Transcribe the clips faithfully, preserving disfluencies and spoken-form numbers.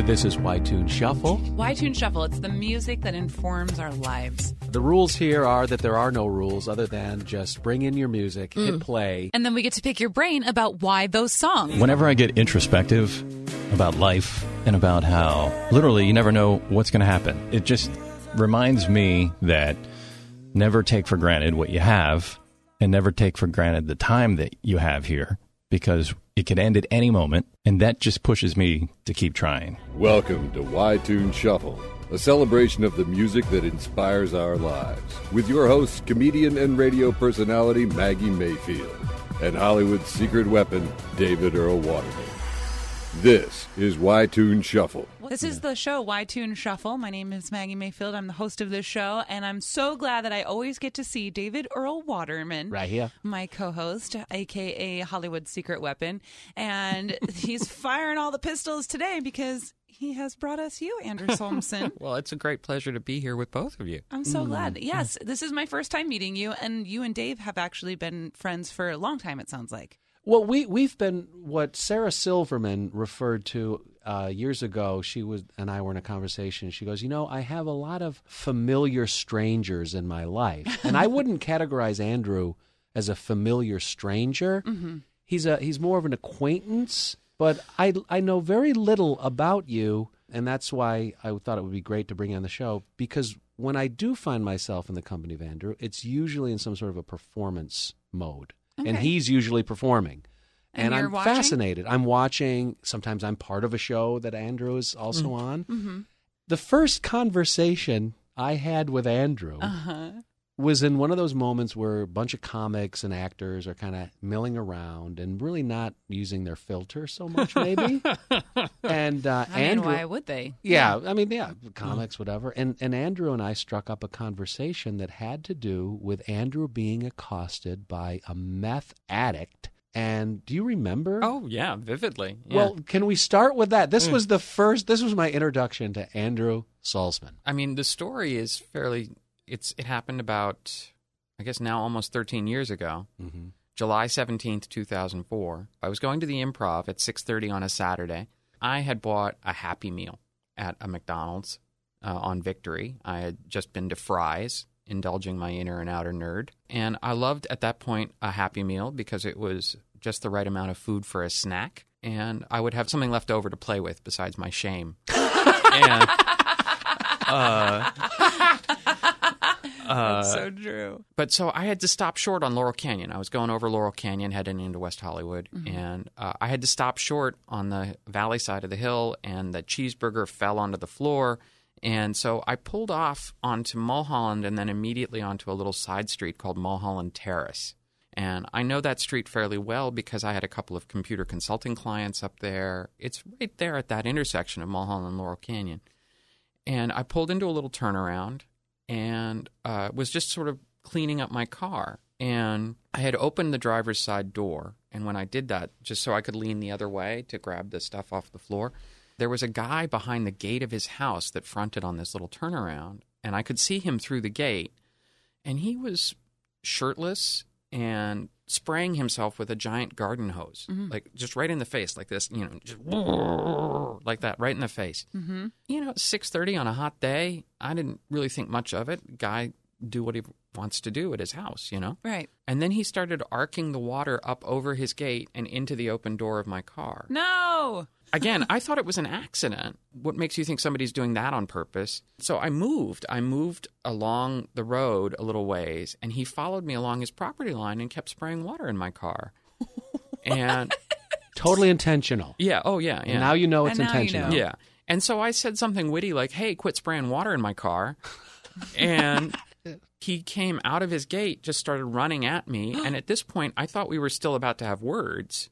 This is Y-Tune Shuffle. Y-Tune Shuffle. It's the music that informs our lives. The rules here are that there are no rules other than just bring in your music, mm. hit play. And then we get to pick your brain about why those songs. Whenever I get introspective about life and about how literally you never know what's going to happen, it just reminds me that never take for granted what you have and never take for granted the time that you have here, because it could end at any moment, and that just pushes me to keep trying. Welcome to Y-Tune Shuffle, a celebration of the music that inspires our lives, with your hosts, comedian and radio personality Maggie Mayfield, and Hollywood's secret weapon, David Earl Waterman. This is Y-Tune Shuffle. This is the show, Y-Tune Shuffle. My name is Maggie Mayfield. I'm the host of this show, and I'm so glad that I always get to see David Earl Waterman. Right here. My co-host, a k a. Hollywood's secret weapon. And he's firing all the pistols today because he has brought us you, Anders Holmson. Well, it's a great pleasure to be here with both of you. I'm so mm. glad. Yes, this is my first time meeting you, and you and Dave have actually been friends for a long time, it sounds like. Well, we, we've been what Sarah Silverman referred to uh, years ago. She was and I were in a conversation. She goes, you know, I have a lot of familiar strangers in my life. And I wouldn't categorize Andrew as a familiar stranger. Mm-hmm. He's a he's more of an acquaintance. But I, I know very little about you. And that's why I thought it would be great to bring you on the show. Because when I do find myself in the company of Andrew, it's usually in some sort of a performance mode. Okay. And he's usually performing. And, and I'm watching? fascinated. I'm watching. Sometimes I'm part of a show that Andrew is also mm. on. Mm-hmm. The first conversation I had with Andrew uh-huh. was in one of those moments where a bunch of comics and actors are kind of milling around and really not using their filter so much, maybe. and uh, I mean, Andrew, why would they? Yeah, yeah. I mean, yeah, comics, mm. whatever. And, and Andrew and I struck up a conversation that had to do with Andrew being accosted by a meth addict. And do you remember? Oh, yeah, vividly. Yeah. Well, can we start with that? This mm. was the first, this was my introduction to Andrew Salzman. I mean, the story is fairly... It's It happened about, I guess now almost thirteen years ago, mm-hmm. July seventeenth, two thousand four. I was going to the Improv at six thirty on a Saturday. I had bought a Happy Meal at a McDonald's uh, on Victory. I had just been to Fry's, indulging my inner and outer nerd. And I loved, at that point, a Happy Meal because it was just the right amount of food for a snack. And I would have something left over to play with besides my shame. and... Uh, Uh, That's so true. But so I had to stop short on Laurel Canyon. I was going over Laurel Canyon, heading into West Hollywood, mm-hmm. and uh, I had to stop short on the valley side of the hill, and the cheeseburger fell onto the floor. And so I pulled off onto Mulholland and then immediately onto a little side street called Mulholland Terrace. And I know that street fairly well because I had a couple of computer consulting clients up there. It's right there at that intersection of Mulholland and Laurel Canyon. And I pulled into a little turnaround. And uh, was just sort of cleaning up my car. And I had opened the driver's side door. And when I did that, just so I could lean the other way to grab the stuff off the floor, there was a guy behind the gate of his house that fronted on this little turnaround. And I could see him through the gate. And he was shirtless and spraying himself with a giant garden hose, mm-hmm. like just right in the face like this, you know, just like that, right in the face. Mm-hmm. You know, six thirty on a hot day, I didn't really think much of it. Guy do what he wants to do at his house, you know? Right. And then he started arcing the water up over his gate and into the open door of my car. No! Again, I thought it was an accident. What makes you think somebody's doing that on purpose? So I moved. I moved along the road a little ways, and he followed me along his property line and kept spraying water in my car. And totally intentional. Yeah. Oh, yeah. yeah. And now you know it's intentional. You know. Yeah. And so I said something witty like, hey, quit spraying water in my car. And he came out of his gate, just started running at me. And at this point, I thought we were still about to have words,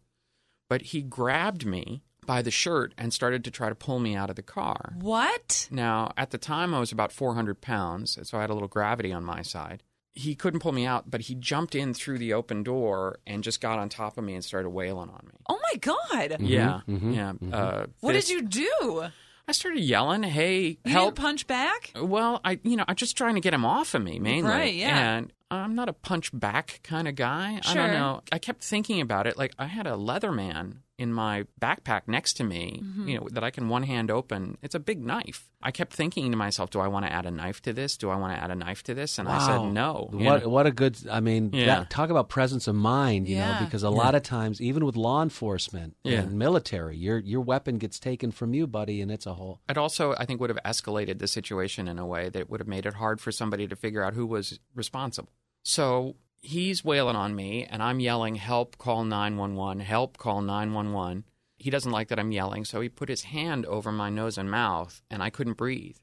but he grabbed me by the shirt and started to try to pull me out of the car. What? Now, at the time, I was about four hundred pounds, so I had a little gravity on my side. He couldn't pull me out, but he jumped in through the open door and just got on top of me and started wailing on me. Oh, my God. Mm-hmm, yeah. Mm-hmm, yeah. Mm-hmm. Uh, what did you do? I started yelling, hey, help. You didn't punch back? Well, I, you know, I'm just trying to get him off of me, mainly. Right, yeah. And I'm not a punch back kind of guy. Sure. I don't know. I kept thinking about it. Like, I had a Leatherman in my backpack next to me, mm-hmm. you know, that I can one hand open. It's a big knife. I kept thinking to myself, do I want to add a knife to this? Do I want to add a knife to this? And wow. I said no. What know? What a good, I mean, yeah. that, talk about presence of mind, you yeah. know, because a yeah. lot of times, even with law enforcement yeah. and military, your your weapon gets taken from you, buddy, and it's a whole. It also, I think, would have escalated the situation in a way that would have made it hard for somebody to figure out who was responsible. So he's wailing on me, and I'm yelling, help, call nine one one, help, call nine one one. He doesn't like that I'm yelling, so he put his hand over my nose and mouth, and I couldn't breathe.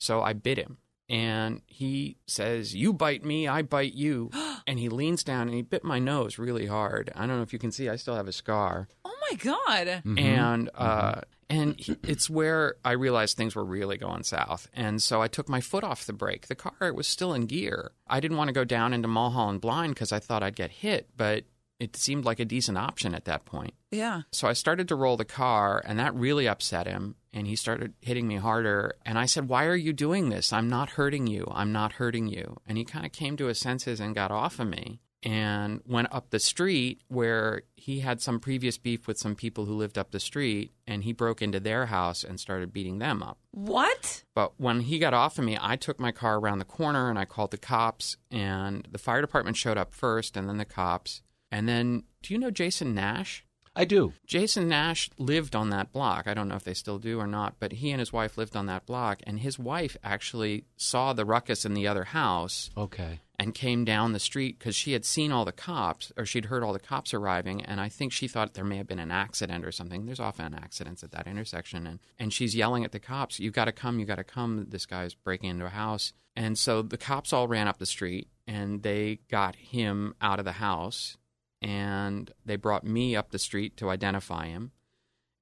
So I bit him, and he says, you bite me, I bite you. And he leans down, and he bit my nose really hard. I don't know if you can see, I still have a scar. Oh, my God. Mm-hmm. And uh, mm-hmm. and he, it's where I realized things were really going south. And so I took my foot off the brake. The car was still in gear. I didn't want to go down into Mulholland blind because I thought I'd get hit, but it seemed like a decent option at that point. Yeah. So I started to roll the car, and that really upset him, and he started hitting me harder. And I said, why are you doing this? I'm not hurting you. I'm not hurting you. And he kind of came to his senses and got off of me. And went up the street where he had some previous beef with some people who lived up the street, and he broke into their house and started beating them up. What? But when he got off of me, I took my car around the corner, and I called the cops, and the fire department showed up first, and then the cops. And then, do you know Jason Nash? I do. Jason Nash lived on that block. I don't know if they still do or not, but he and his wife lived on that block, and his wife actually saw the ruckus in the other house. Okay. And came down the street because she had seen all the cops, or she'd heard all the cops arriving, and I think she thought there may have been an accident or something. There's often accidents at that intersection, and, and she's yelling at the cops, you got to come, you got to come, this guy's breaking into a house. And so the cops all ran up the street, and they got him out of the house, and they brought me up the street to identify him,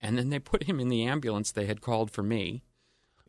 and then they put him in the ambulance they had called for me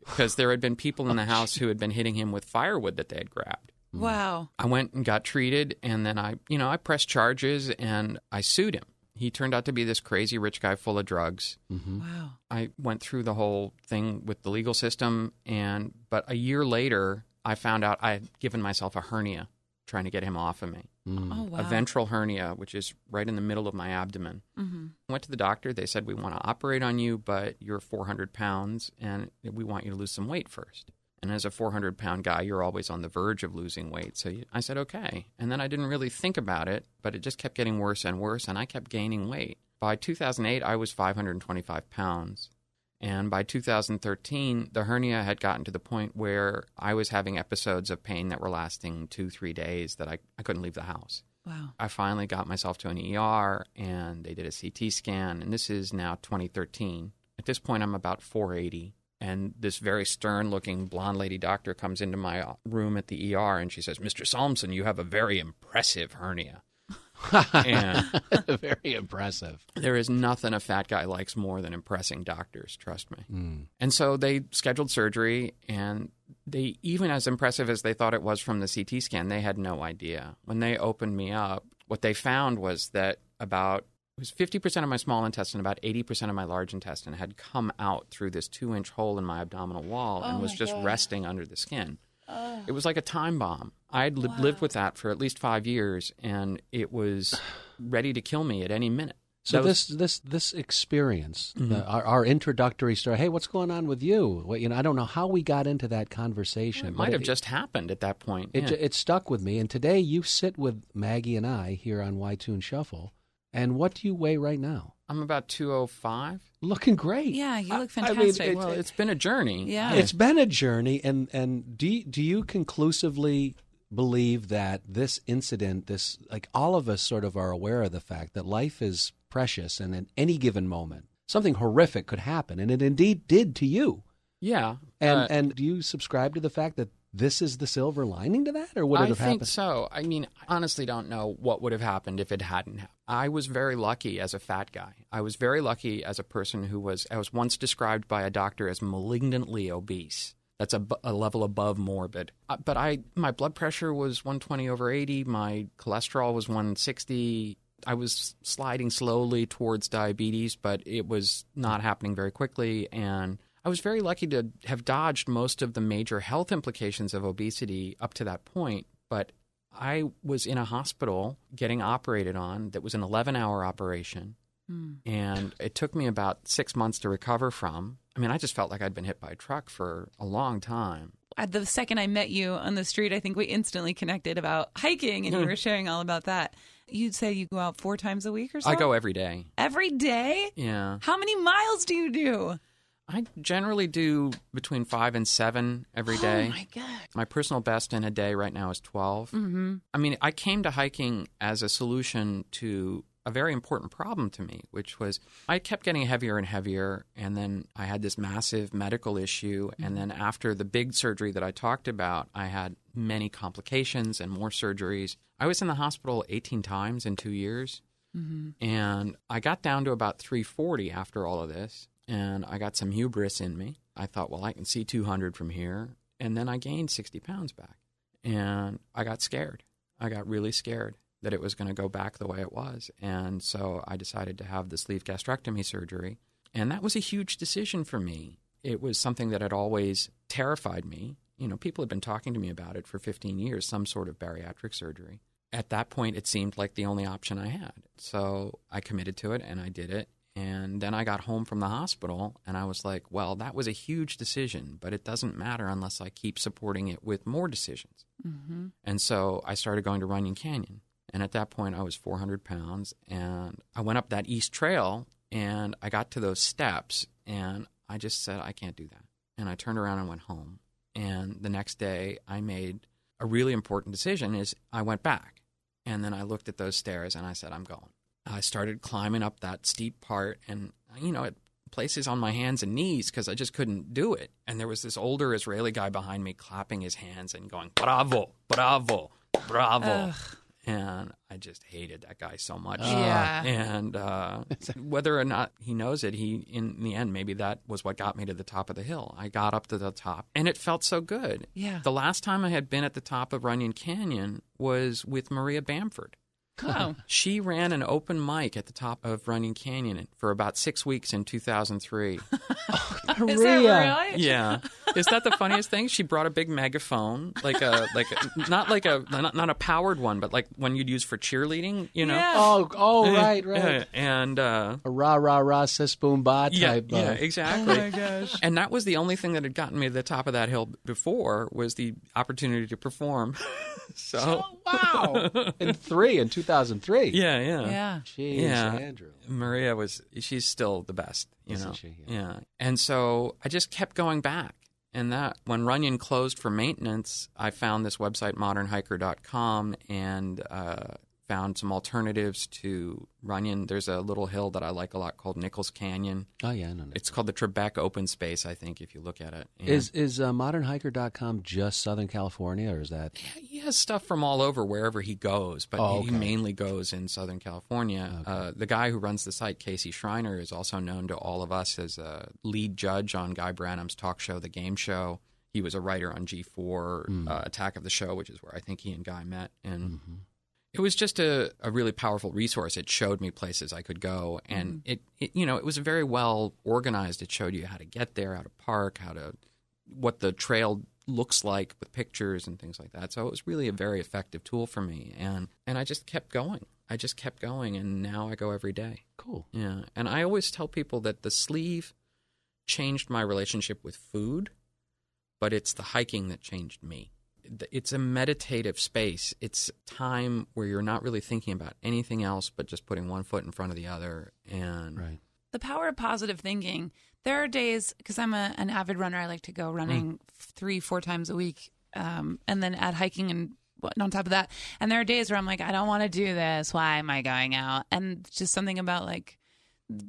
because there had been people in the house who had been hitting him with firewood that they had grabbed. Wow. I went and got treated, and then I, you know, I pressed charges, and I sued him. He turned out to be this crazy rich guy full of drugs. Mm-hmm. Wow. I went through the whole thing with the legal system, and but a year later, I found out I had given myself a hernia trying to get him off of me. Mm. Oh, wow. A ventral hernia, which is right in the middle of my abdomen. Mm-hmm. I went to the doctor. They said, we want to operate on you, but you're four hundred pounds, and we want you to lose some weight first. And as a four hundred pound guy, you're always on the verge of losing weight. So you, I said, okay. And then I didn't really think about it, but it just kept getting worse and worse, and I kept gaining weight. By two thousand eight, I was five hundred twenty-five pounds. And by two thousand thirteen, the hernia had gotten to the point where I was having episodes of pain that were lasting two, three days that I, I couldn't leave the house. Wow. I finally got myself to an E R, and they did a C T scan, and this is now twenty thirteen. At this point, I'm about four eighty. And this very stern-looking blonde lady doctor comes into my room at the E R, and she says, Mister Salmson, you have a very impressive hernia. And very impressive. There is nothing a fat guy likes more than impressing doctors, trust me. Mm. And so they scheduled surgery, and they, even as impressive as they thought it was from the C T scan, they had no idea. When they opened me up, what they found was that about It was fifty percent of my small intestine, about eighty percent of my large intestine had come out through this two-inch hole in my abdominal wall oh and was just God. resting under the skin. Oh. It was like a time bomb. I'd li- wow. lived with that for at least five years, and it was ready to kill me at any minute. So, so was, this this this experience, mm-hmm. the, our, our introductory story, hey, what's going on with you? Well, you know, I don't know how we got into that conversation. Well, it might have it, just happened at that point. It, yeah. it, it stuck with me, and today you sit with Maggie and I here on Y two Shuffle. And what do you weigh right now? I'm about two oh five. Looking great. Yeah, you look fantastic. I mean, it, well, it's been a journey. Yeah. It's been a journey. And, and do, do you conclusively believe that this incident, this, like all of us sort of are aware of the fact that life is precious, and at any given moment, something horrific could happen, and it indeed did to you? Yeah. And, uh, and do you subscribe to the fact that this is the silver lining to that, or would it I have happened? I think so. I mean, I honestly don't know what would have happened if it hadn't happened. I was very lucky as a fat guy. I was very lucky as a person who was, I was once described by a doctor as malignantly obese. That's a, a level above morbid. Uh, but I, my blood pressure was one twenty over eighty. My cholesterol was one sixty. I was sliding slowly towards diabetes, but it was not happening very quickly, and I was very lucky to have dodged most of the major health implications of obesity up to that point, but I was in a hospital getting operated on that was an eleven-hour operation, Mm. And it took me about six months to recover from. I mean, I just felt like I'd been hit by a truck for a long time. At the second I met you on the street, I think we instantly connected about hiking, and mm. you were sharing all about that. You'd say you go out four times a week or so? I go every day. Every day? Yeah. How many miles do you do? I generally do between five and seven every day. Oh, my God. My personal best in a day right now is twelve. Mm-hmm. I mean, I came to hiking as a solution to a very important problem to me, which was I kept getting heavier and heavier, and then I had this massive medical issue, and then after the big surgery that I talked about, I had many complications and more surgeries. I was in the hospital eighteen times in two years, mm-hmm. and I got down to about three forty after all of this, and I got some hubris in me. I thought, well, I can see two hundred from here, and then I gained sixty pounds back, and I got scared. I got really scared that it was going to go back the way it was. And so I decided to have the sleeve gastrectomy surgery. And that was a huge decision for me. It was something that had always terrified me. You know, people had been talking to me about it for fifteen years, some sort of bariatric surgery. At that point, it seemed like the only option I had. So I committed to it, and I did it. And then I got home from the hospital, and I was like, well, that was a huge decision, but it doesn't matter unless I keep supporting it with more decisions. Mm-hmm. And so I started going to Runyon Canyon. And at that point, I was four hundred pounds, and I went up that east trail, and I got to those steps, and I just said, I can't do that. And I turned around and went home. And the next day, I made a really important decision, is I went back. And then I looked at those stairs, and I said, I'm going. I started climbing up that steep part, and, you know, at places on my hands and knees because I just couldn't do it. And there was this older Israeli guy behind me clapping his hands and going, bravo, bravo, bravo. Ugh. And I just hated that guy so much. Yeah. And uh, whether or not he knows it, he in the end, maybe that was what got me to the top of the hill. I got up to the top, and it felt so good. Yeah. The last time I had been at the top of Runyon Canyon was with Maria Bamford. Oh. She ran an open mic at the top of Runyon Canyon for about six weeks in two thousand three. Oh, Maria. Is that really? Yeah. Is that the funniest thing? She brought a big megaphone, like a like a, not like a not, not a powered one, but like one you'd use for cheerleading, you know? Yeah. Oh, oh, right, right. And uh, a rah rah rah sis boom ba type. Yeah, yeah, exactly. Oh my gosh! And that was the only thing that had gotten me to the top of that hill before was the opportunity to perform. So oh, wow! In three in two thousand three. Yeah, yeah, yeah. Jeez, yeah. Andrew. Maria was she's still the best, you Isn't know? She? Yeah. yeah. And so I just kept going back. And that when Runyon closed for maintenance, I found this website, modern hiker dot com, and uh, found some alternatives to Runyon. There's a little hill that I like a lot called Nichols Canyon. Oh, yeah. I know. It's called the Trebek Open Space, I think, if you look at it. And is is uh, modern hiker dot com just Southern California, or is that? Yeah, he has stuff from all over wherever he goes, but oh, okay. he mainly goes in Southern California. Okay. Uh, the guy who runs the site, Casey Schreiner, is also known to all of us as a lead judge on Guy Branum's talk show, The Game Show. He was a writer on G four, mm. uh, Attack of the Show, which is where I think he and Guy met. And mm-hmm. It was just a, a really powerful resource. It showed me places I could go, and it, it you know it was very well organized. It showed you how to get there, how to park, how to what the trail looks like with pictures and things like that. So it was really a very effective tool for me, and and I just kept going. I just kept going, and now I go every day. Cool. Yeah, and I always tell people that the sleeve changed my relationship with food, but it's the hiking that changed me. It's a meditative space. It's time where you're not really thinking about anything else but just putting one foot in front of the other. And right. The power of positive thinking. There are days, because I'm a, an avid runner, I like to go running mm. three, four times a week, um, and then add hiking and on top of that. And there are days where I'm like, I don't want to do this. Why am I going out? And just something about like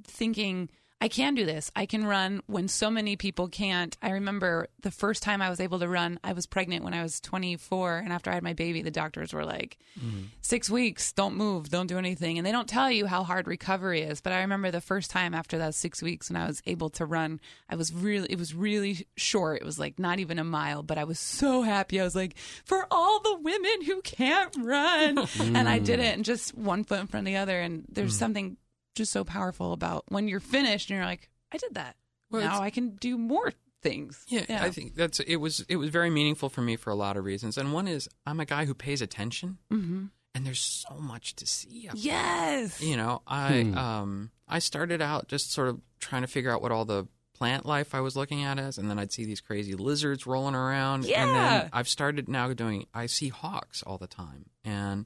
thinking, I can do this. I can run when so many people can't. I remember the first time I was able to run, I was pregnant when I was twenty-four. And after I had my baby, the doctors were like, mm-hmm. six weeks, don't move, don't do anything. And they don't tell you how hard recovery is. But I remember the first time after that six weeks when I was able to run, I was really, it was really short. It was like not even a mile, but I was so happy. I was like, for all the women who can't run. Mm. And I did it, and just one foot in front of the other. And there's mm. something just so powerful about when you're finished and you're like, I did that. Well, now I can do more things. Yeah, yeah, I think that's it was it was very meaningful for me for a lot of reasons. And one is I'm a guy who pays attention. Mm-hmm. and there's so much to see up yes. there. You know, I hmm. um, I started out just sort of trying to figure out what all the plant life I was looking at as, and then I'd see these crazy lizards rolling around. Yeah. And then I've started now doing, I see hawks all the time. And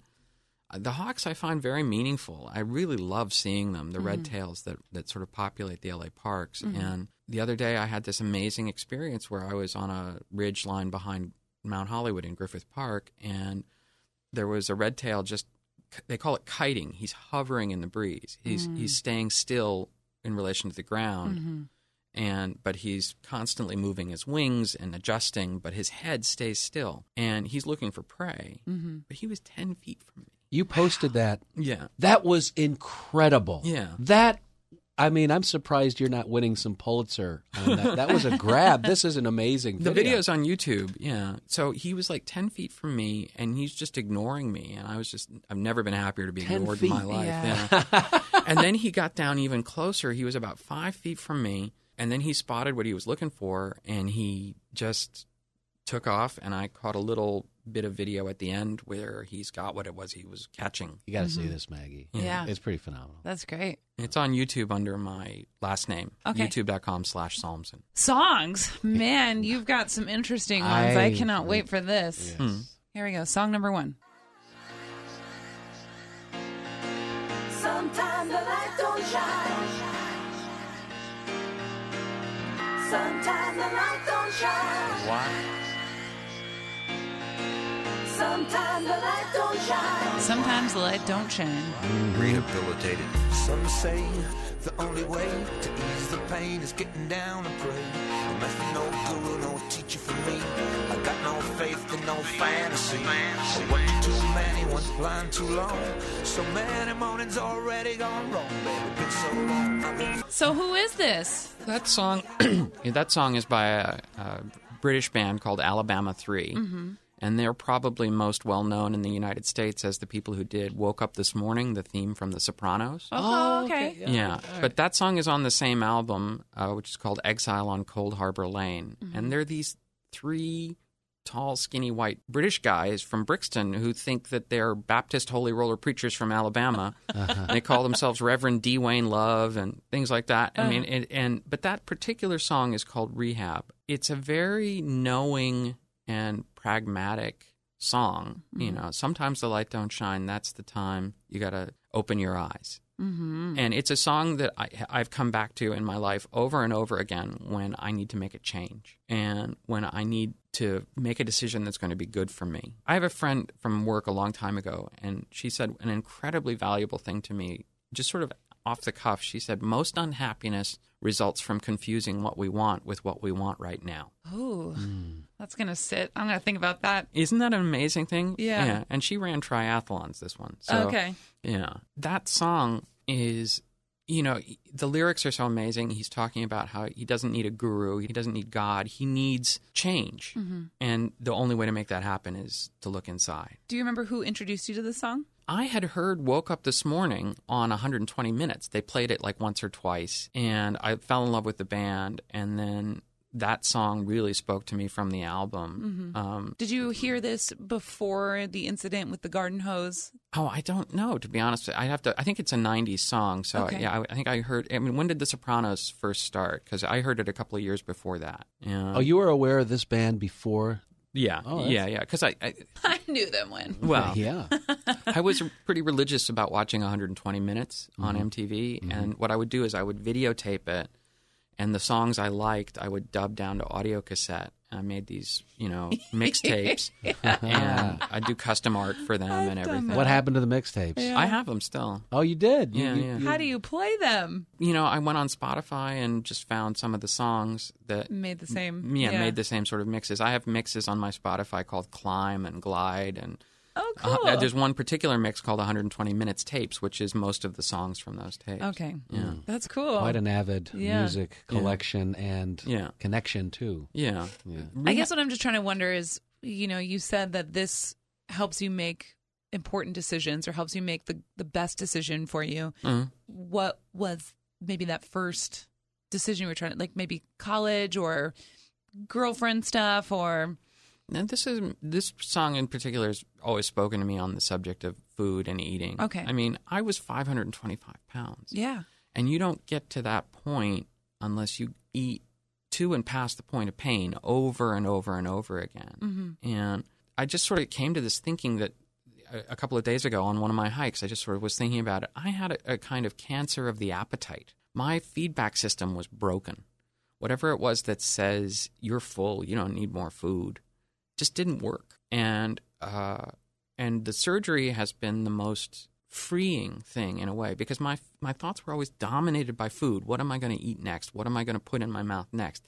the hawks I find very meaningful. I really love seeing them, the mm-hmm. red tails that, that sort of populate the L A parks. Mm-hmm. And the other day I had this amazing experience where I was on a ridge line behind Mount Hollywood in Griffith Park, and there was a red tail just, they call it kiting. He's hovering in the breeze. He's mm-hmm. he's staying still in relation to the ground. Mm-hmm. And but he's constantly moving his wings and adjusting, but his head stays still. And he's looking for prey. Mm-hmm. But he was ten feet from me. You posted that. Yeah. That was incredible. Yeah. That, I mean, I'm surprised you're not winning some Pulitzer on that. That was a grab. This is an amazing video. The video's on YouTube, yeah. So he was like ten feet from me, and he's just ignoring me. And I was just, I've never been happier to be ignored feet, in my life. Yeah. Yeah. And then he got down even closer. He was about five feet from me. And then he spotted what he was looking for, and he just took off, and I caught a little bit of video at the end where he's got what it was he was catching. You got to mm-hmm. see this, Maggie. Yeah. yeah. It's pretty phenomenal. That's great. It's on YouTube under my last name, okay. youtube.com slash Solmson. Songs. Man, you've got some interesting ones. I, I cannot wait for this. Yes. Mm-hmm. Here we go. Song number one. Sometimes the light don't shine. Sometimes the light don't shine. Why? Sometimes the light don't shine. Sometimes the light don't shine. Mm-hmm. Rehabilitated. Some say the only way to ease the pain is getting down and pray. There must be no guru, no teacher for me. I got no faith and no fantasy. I went too many, one line too long. So many mornings already gone wrong, baby. Been so long. I mean... So who is this? That song, that song is by a, a British band called Alabama Three, mm-hmm. and they're probably most well known in the United States as the people who did "Woke Up This Morning," the theme from The Sopranos. Oh, okay, yeah. yeah. Right. But that song is on the same album, uh, which is called "Exile on Cold Harbor Lane," mm-hmm. and they're these three tall, skinny, white British guys from Brixton who think that they're Baptist Holy Roller preachers from Alabama. Uh-huh. They call themselves Reverend D. Wayne Love and things like that. Uh-huh. I mean, and, and but that particular song is called Rehab. It's a very knowing and pragmatic song. Mm-hmm. You know, sometimes the light don't shine. That's the time you got to open your eyes. Mm-hmm. And it's a song that I, I've come back to in my life over and over again when I need to make a change and when I need to make a decision that's going to be good for me. I have a friend from work a long time ago, and she said an incredibly valuable thing to me, just sort of off the cuff. She said, most unhappiness results from confusing what we want with what we want right now. Ooh, mm. That's going to sit. I'm going to think about that. Isn't that an amazing thing? Yeah. yeah. And she ran triathlons, this one. So, okay. Yeah. That song is, you know, the lyrics are so amazing. He's talking about how he doesn't need a guru. He doesn't need God. He needs change. Mm-hmm. And the only way to make that happen is to look inside. Do you remember who introduced you to this song? I had heard Woke Up This Morning on one hundred twenty minutes. They played it like once or twice, and I fell in love with the band, and then that song really spoke to me from the album. Mm-hmm. Um, Did you hear this before the incident with the garden hose? Oh, I don't know, to be honest. I have to. I think it's a nineties song, so okay. I, yeah, I, I think I heard. I mean, when did The Sopranos first start? Because I heard it a couple of years before that. Yeah. Oh, you were aware of this band before? Yeah, oh, yeah, yeah. Because I, I, I knew them when. Well, yeah, I was pretty religious about watching one hundred twenty minutes mm-hmm. on M T V, mm-hmm. and what I would do is I would videotape it, and the songs I liked I would dub down to audio cassette. I made these, you know, mixtapes, and I do custom art for them I've and everything. What happened to the mixtapes? Yeah. I have them still. Oh, you did? You, yeah, you, yeah. You, how do you play them? You know, I went on Spotify and just found some of the songs that made the same. Yeah, yeah. made the same sort of mixes. I have mixes on my Spotify called Climb and Glide and. Oh, cool. Uh, there's one particular mix called one hundred twenty minutes tapes, which is most of the songs from those tapes. Okay. Yeah. That's cool. Quite an avid yeah. music collection yeah. and yeah. connection, too. Yeah. yeah. I guess what I'm just trying to wonder is, you know, you said that this helps you make important decisions or helps you make the, the best decision for you. Mm-hmm. What was maybe that first decision you were trying to, like maybe college or girlfriend stuff or... And this is this song in particular has always spoken to me on the subject of food and eating. Okay. I mean, I was five hundred twenty-five pounds. Yeah. And you don't get to that point unless you eat to and past the point of pain over and over and over again. Mm-hmm. And I just sort of came to this thinking that a couple of days ago on one of my hikes, I just sort of was thinking about it. I had a, a kind of cancer of the appetite. My feedback system was broken. Whatever it was that says you're full, you don't need more food, just didn't work. And uh, and the surgery has been the most freeing thing in a way, because my my thoughts were always dominated by food. What am I going to eat next? What am I going to put in my mouth next?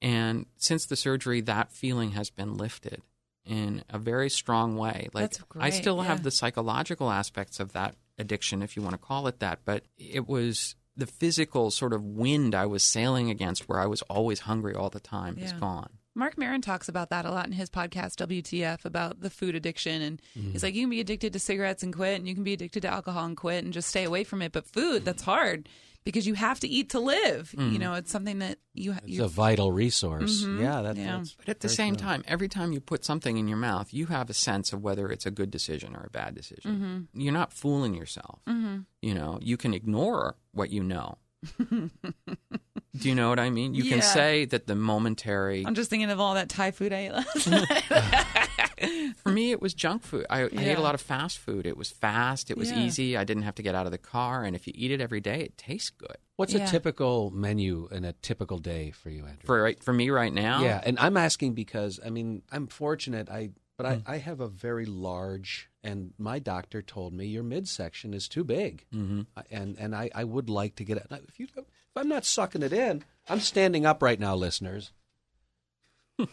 And since the surgery, that feeling has been lifted in a very strong way. Like, that's great. I still yeah. have the psychological aspects of that addiction, if you want to call it that, but it was the physical sort of wind I was sailing against where I was always hungry all the time yeah. is gone. Mark Maron talks about that a lot in his podcast, W T F, about the food addiction. And mm-hmm. he's like, you can be addicted to cigarettes and quit, and you can be addicted to alcohol and quit and just stay away from it. But food, that's hard because you have to eat to live. Mm-hmm. You know, it's something that you have. It's a vital resource. Mm-hmm. Yeah, that, yeah. That's But at the same cool. time, every time you put something in your mouth, you have a sense of whether it's a good decision or a bad decision. Mm-hmm. You're not fooling yourself. Mm-hmm. You know, you can ignore what you know. Do you know what I mean? You yeah. can say that the momentary... I'm just thinking of all that Thai food I ate last night. For me, it was junk food. I, yeah. I ate a lot of fast food. It was fast. It was yeah. easy. I didn't have to get out of the car. And if you eat it every day, it tastes good. What's yeah. a typical menu and a typical day for you, Andrew? For right, for me right now? Yeah, and I'm asking because, I mean, I'm fortunate, I but mm. I, I have a very large... And my doctor told me your midsection is too big, mm-hmm. and and I, I would like to get it. If you if I'm not sucking it in, I'm standing up right now, listeners.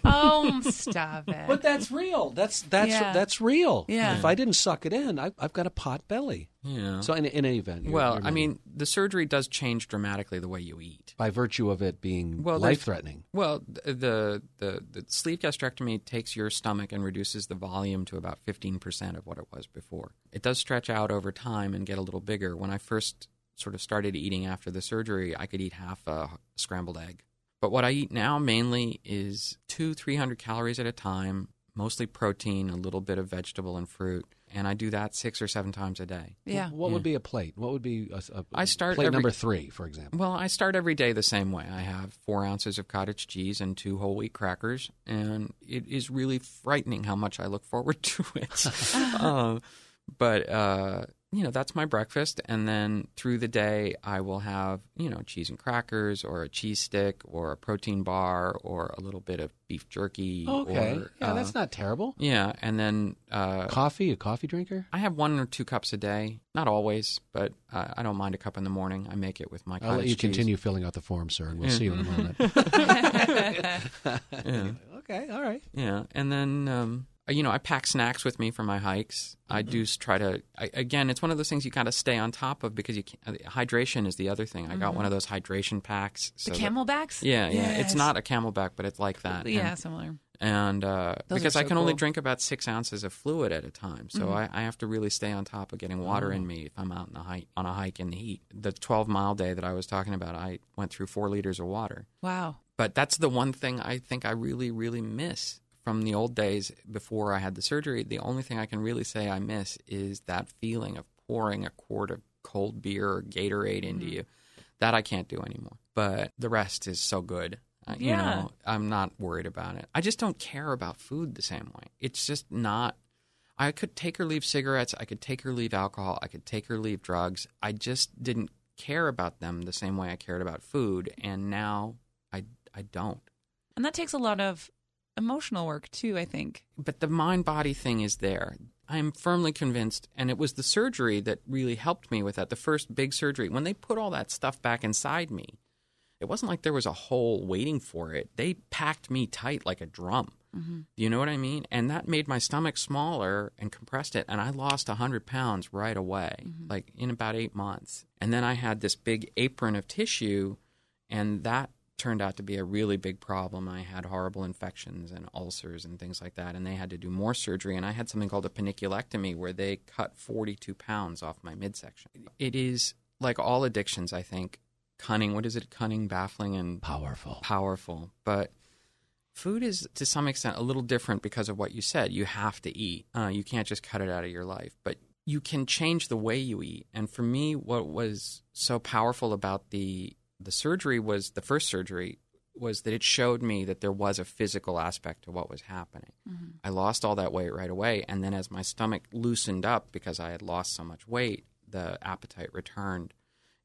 Oh, stop it! But that's real. That's that's yeah. that's real. Yeah. If I didn't suck it in, I, I've got a pot belly. Yeah. So in, in any event, you're, well, you're I mean, the surgery does change dramatically the way you eat by virtue of it being well, life threatening. Well, the, the the sleeve gastrectomy takes your stomach and reduces the volume to about fifteen percent of what it was before. It does stretch out over time and get a little bigger. When I first sort of started eating after the surgery, I could eat half a scrambled egg. But what I eat now mainly is two, three hundred calories at a time, mostly protein, a little bit of vegetable and fruit, and I do that six or seven times a day. Yeah. What yeah. would be a plate? What would be a, a I start plate every, number three, for example? Well, I start every day the same way. I have four ounces of cottage cheese and two whole wheat crackers, and it is really frightening how much I look forward to it. um, but uh, you know, that's my breakfast, and then through the day I will have, you know, cheese and crackers or a cheese stick or a protein bar or a little bit of beef jerky. Okay. Or, yeah, uh, that's not terrible. Yeah, and then... Uh, coffee? A coffee drinker? I have one or two cups a day. Not always, but uh, I don't mind a cup in the morning. I make it with my cottage I'll let you cheese. Continue filling out the form, sir, and we'll see you in a moment. yeah. Okay, all right. Yeah, and then... Um, You know, I pack snacks with me for my hikes. I do try to – again, it's one of those things you kind of stay on top of because you can't, hydration is the other thing. I mm-hmm. got one of those hydration packs. So the Camelbacks? That, yeah, yeah. Yes. It's not a Camelback, but it's like that. Yeah, and, similar. And uh, because so I can cool. only drink about six ounces of fluid at a time. So mm-hmm. I, I have to really stay on top of getting water mm-hmm. in me if I'm out in the hike, on a hike in the heat. The twelve-mile day that I was talking about, I went through four liters of water. Wow. But that's the one thing I think I really, really miss. From the old days before I had the surgery, the only thing I can really say I miss is that feeling of pouring a quart of cold beer or Gatorade into mm-hmm. you. That I can't do anymore. But the rest is so good. Yeah. You know, I'm not worried about it. I just don't care about food the same way. It's just not – I could take or leave cigarettes. I could take or leave alcohol. I could take or leave drugs. I just didn't care about them the same way I cared about food, and now I, I don't. And that takes a lot of – emotional work too, I think. But the mind-body thing is there. I'm firmly convinced, and it was the surgery that really helped me with that, the first big surgery. When they put all that stuff back inside me, it wasn't like there was a hole waiting for it. They packed me tight like a drum. Mm-hmm. You know what I mean? And that made my stomach smaller and compressed it, and I lost one hundred pounds right away, mm-hmm. like in about eight months. And then I had this big apron of tissue, and that turned out to be a really big problem. I had horrible infections and ulcers and things like that, and they had to do more surgery. And I had something called a paniculectomy where they cut forty-two pounds off my midsection. It is, like all addictions, I think, cunning. What is it? Cunning, baffling, and... Powerful. Powerful. But food is, to some extent, a little different because of what you said. You have to eat. Uh, you can't just cut it out of your life. But you can change the way you eat. And for me, what was so powerful about the the surgery was the first surgery was that it showed me that there was a physical aspect to what was happening. Mm-hmm. I lost all that weight right away. And then as my stomach loosened up because I had lost so much weight, the appetite returned.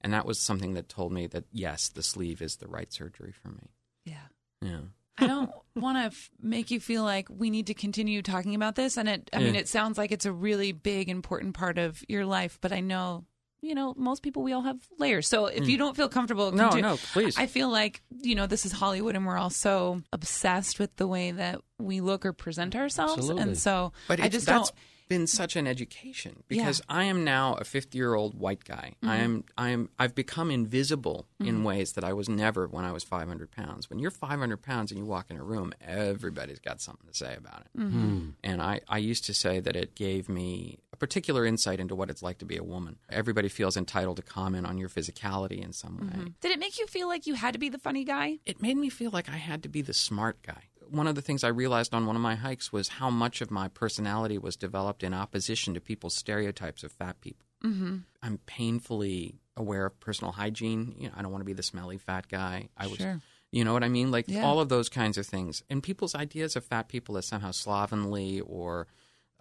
And that was something that told me that, yes, the sleeve is the right surgery for me. Yeah. Yeah. I don't want to f- make you feel like we need to continue talking about this. And it, I yeah. mean, it sounds like it's a really big, important part of your life. But I know, you know, most people, we all have layers. So if mm. you don't feel comfortable. No, continue, no, please. I feel like, you know, this is Hollywood and we're all so obsessed with the way that we look or present ourselves. Absolutely. And so but I just that's don't. Been such an education because yeah. I am now a fifty-year-old white guy. Mm-hmm. I am I am I've become invisible mm-hmm. in ways that I was never when I was five hundred pounds. When you're five hundred pounds and you walk in a room, everybody's got something to say about it. Mm-hmm. Mm. And I, I used to say that it gave me a particular insight into what it's like to be a woman. Everybody feels entitled to comment on your physicality in some way. Mm-hmm. Did it make you feel like you had to be the funny guy? It made me feel like I had to be the smart guy. One of the things I realized on one of my hikes was how much of my personality was developed in opposition to people's stereotypes of fat people. Mm-hmm. I'm painfully aware of personal hygiene. You know, I don't want to be the smelly fat guy. I was, sure. You know what I mean? Like yeah. all of those kinds of things. And people's ideas of fat people as somehow slovenly or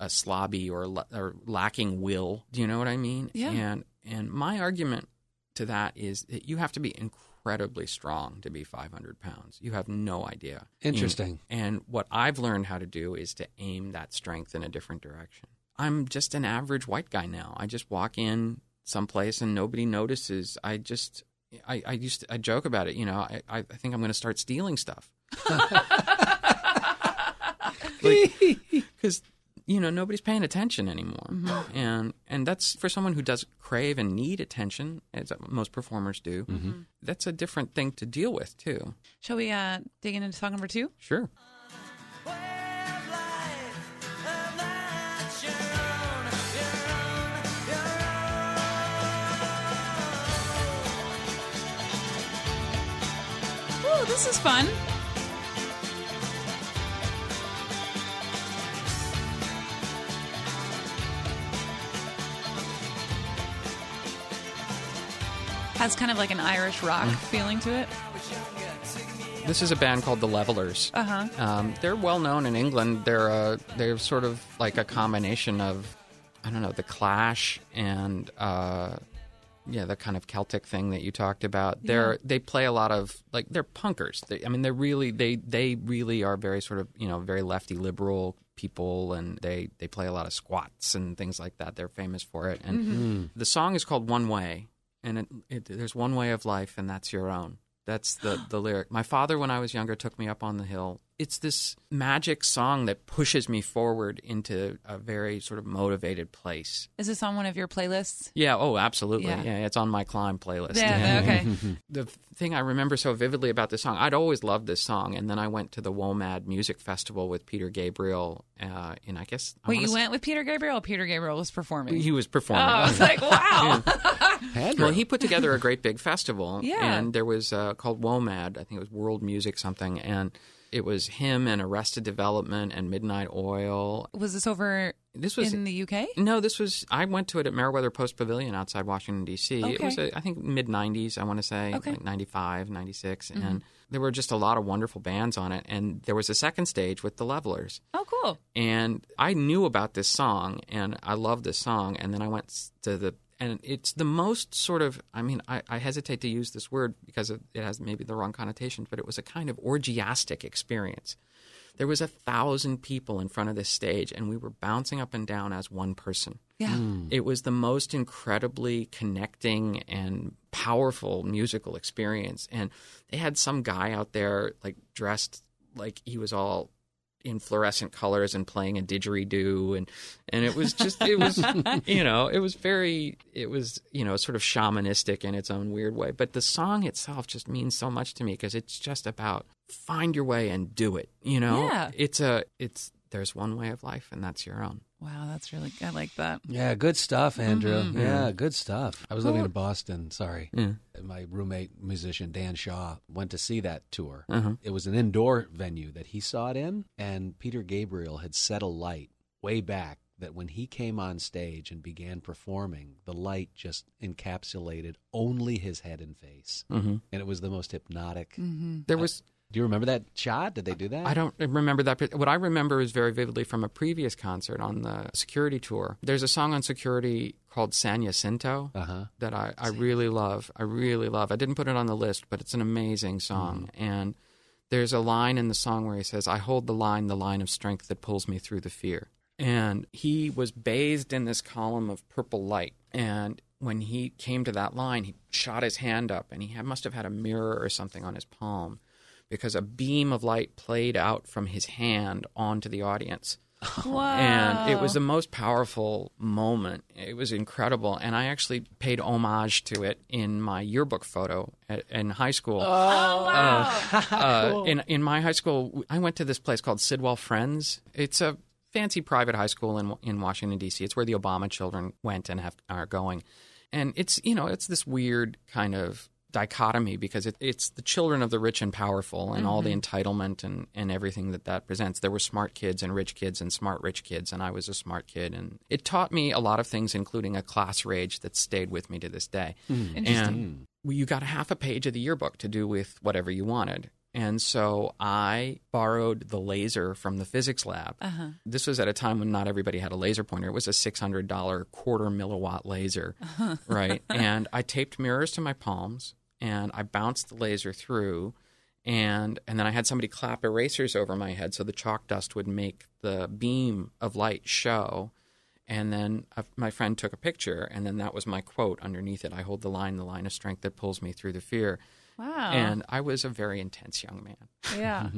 uh, slobby or, la- or lacking will. Do you know what I mean? Yeah. And, and my argument to that is that you have to be incredibly incredibly strong to be five hundred pounds. You have no idea. Interesting. And, and what I've learned how to do is to aim that strength in a different direction. I'm just an average white guy now. I just walk in someplace and nobody notices. I just, I, I used to, I joke about it. You know, I, I think I'm going to start stealing stuff. Like, 'cause you know, nobody's paying attention anymore. Mm-hmm. And and that's for someone who does crave and need attention, as most performers do. Mm-hmm. That's a different thing to deal with, too. Shall we uh, dig into song number two? Sure. Ooh, this is fun. Has kind of like an Irish rock mm. feeling to it. This is a band called The Levelers. Uh-huh. Um, they're well known in England. They're a, they're sort of like a combination of, I don't know, The Clash and uh, yeah, the kind of Celtic thing that you talked about. Yeah. They're they play a lot of like they're punkers. They, I mean, they're really they they really are very sort of you know very lefty liberal people, and they they play a lot of squats and things like that. They're famous for it. And mm-hmm. the song is called One Way. And it, it, there's one way of life, and that's your own. That's the, the lyric. My father, when I was younger, took me up on the hill. It's this magic song that pushes me forward into a very sort of motivated place. Is this on one of your playlists? Yeah. Oh, absolutely. Yeah. yeah it's on my climb playlist. Yeah. yeah. Okay. The thing I remember so vividly about this song, I'd always loved this song, and then I went to the WOMAD Music Festival with Peter Gabriel. Uh, and I guess I wait, you say, went with Peter Gabriel? Peter Gabriel was performing. He was performing. Oh, I was like, wow. Well, he put together a great big festival, yeah. and there was uh, called WOMAD. I think it was World Music something, and it was him and Arrested Development and Midnight Oil. Was this over? This was in the U K. No, this was. I went to it at Meriwether Post Pavilion outside Washington D C. Okay. It was, a, I think, mid nineties. I want to say okay. like ninety-five, ninety-six, mm-hmm. and there were just a lot of wonderful bands on it. And there was a second stage with The Levelers. Oh, cool! And I knew about this song, and I loved this song. And then I went to the. And it's the most sort of, I mean, I, I hesitate to use this word because it has maybe the wrong connotation, but it was a kind of orgiastic experience. There was a thousand people in front of this stage, and we were bouncing up and down as one person. Yeah. Mm. It was the most incredibly connecting and powerful musical experience. And they had some guy out there, like, dressed like he was all in fluorescent colors and playing a didgeridoo. And, and it was just, it was, you know, it was very, it was, you know, sort of shamanistic in its own weird way. But the song itself just means so much to me because it's just about find your way and do it. You know, yeah. it's a, it's, there's one way of life and that's your own. Wow, that's really good. I like that. Yeah, good stuff, Andrew. Mm-hmm. Yeah, good stuff. I was cool. living in Boston, sorry. Yeah. My roommate, musician Dan Shaw, went to see that tour. Uh-huh. It was an indoor venue that he saw it in, and Peter Gabriel had set a light way back that when he came on stage and began performing, the light just encapsulated only his head and face. Mm-hmm. And it was the most hypnotic. Mm-hmm. There was... I, do you remember that shot? Did they do that? I don't remember that. What I remember is very vividly from a previous concert on the Security tour. There's a song on Security called San Jacinto uh-huh. that I, I really love. I really love. I didn't put it on the list, but it's an amazing song. Mm-hmm. And there's a line in the song where he says, I hold the line, the line of strength that pulls me through the fear. And he was bathed in this column of purple light. And when he came to that line, he shot his hand up, and he had, must have had a mirror or something on his palm, because a beam of light played out from his hand onto the audience. Wow. And it was the most powerful moment. It was incredible. And I actually paid homage to it in my yearbook photo at, in high school. Oh, oh wow. Uh, uh, cool. in, in my high school, I went to this place called Sidwell Friends. It's a fancy private high school in in Washington, D C It's where the Obama children went and have, are going. And it's, you know, it's this weird kind of dichotomy, because it, it's the children of the rich and powerful and mm-hmm. all the entitlement and, and everything that that presents. There were smart kids and rich kids and smart rich kids, and I was a smart kid. And it taught me a lot of things, including a class rage that stayed with me to this day. Mm. Interesting. And you got half a page of the yearbook to do with whatever you wanted. And so I borrowed the laser from the physics lab. Uh-huh. This was at a time when not everybody had a laser pointer. It was a six hundred dollars quarter milliwatt laser, uh-huh. right? And I taped mirrors to my palms, and I bounced the laser through, and and then I had somebody clap erasers over my head so the chalk dust would make the beam of light show. And then a, my friend took a picture, and then that was my quote underneath it. I hold the line, the line of strength that pulls me through the fear. Wow. And I was a very intense young man. Yeah.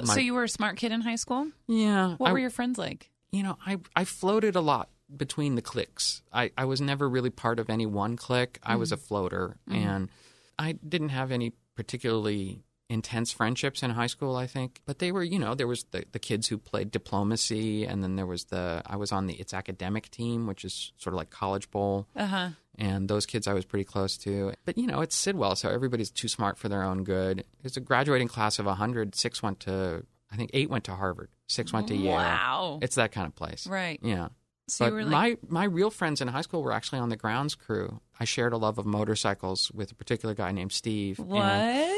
My, so you were a smart kid in high school? Yeah. What I, were your friends like? You know, I, I floated a lot between the cliques. I, I was never really part of any one clique. Mm-hmm. I was a floater. Mm-hmm. And I didn't have any particularly intense friendships in high school, I think. But they were, you know, there was the, the kids who played diplomacy. And then there was the, I was on the It's Academic team, which is sort of like College Bowl. Uh-huh. And those kids I was pretty close to. But, you know, it's Sidwell, so everybody's too smart for their own good. It's a graduating class of one hundred. Six went to, I think eight went to Harvard. Six went to wow. Yale. Wow. It's that kind of place. Right. Yeah. So but you were like... my, my real friends in high school were actually on the grounds crew. I shared a love of motorcycles with a particular guy named Steve. What? And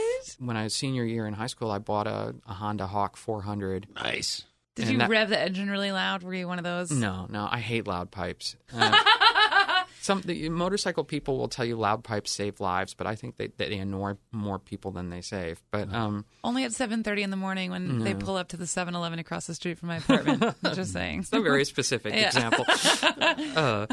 when I was senior year in high school, I bought a, a Honda Hawk four hundred. Nice. Did and you that... rev the engine really loud? Were you one of those? No, no. I hate loud pipes. Uh, Some the motorcycle people will tell you loud pipes save lives, but I think they, they annoy more people than they save. But um, only at seven thirty in the morning when no. they pull up to the seven eleven across the street from my apartment. Just saying. It's a very specific yeah. example. uh,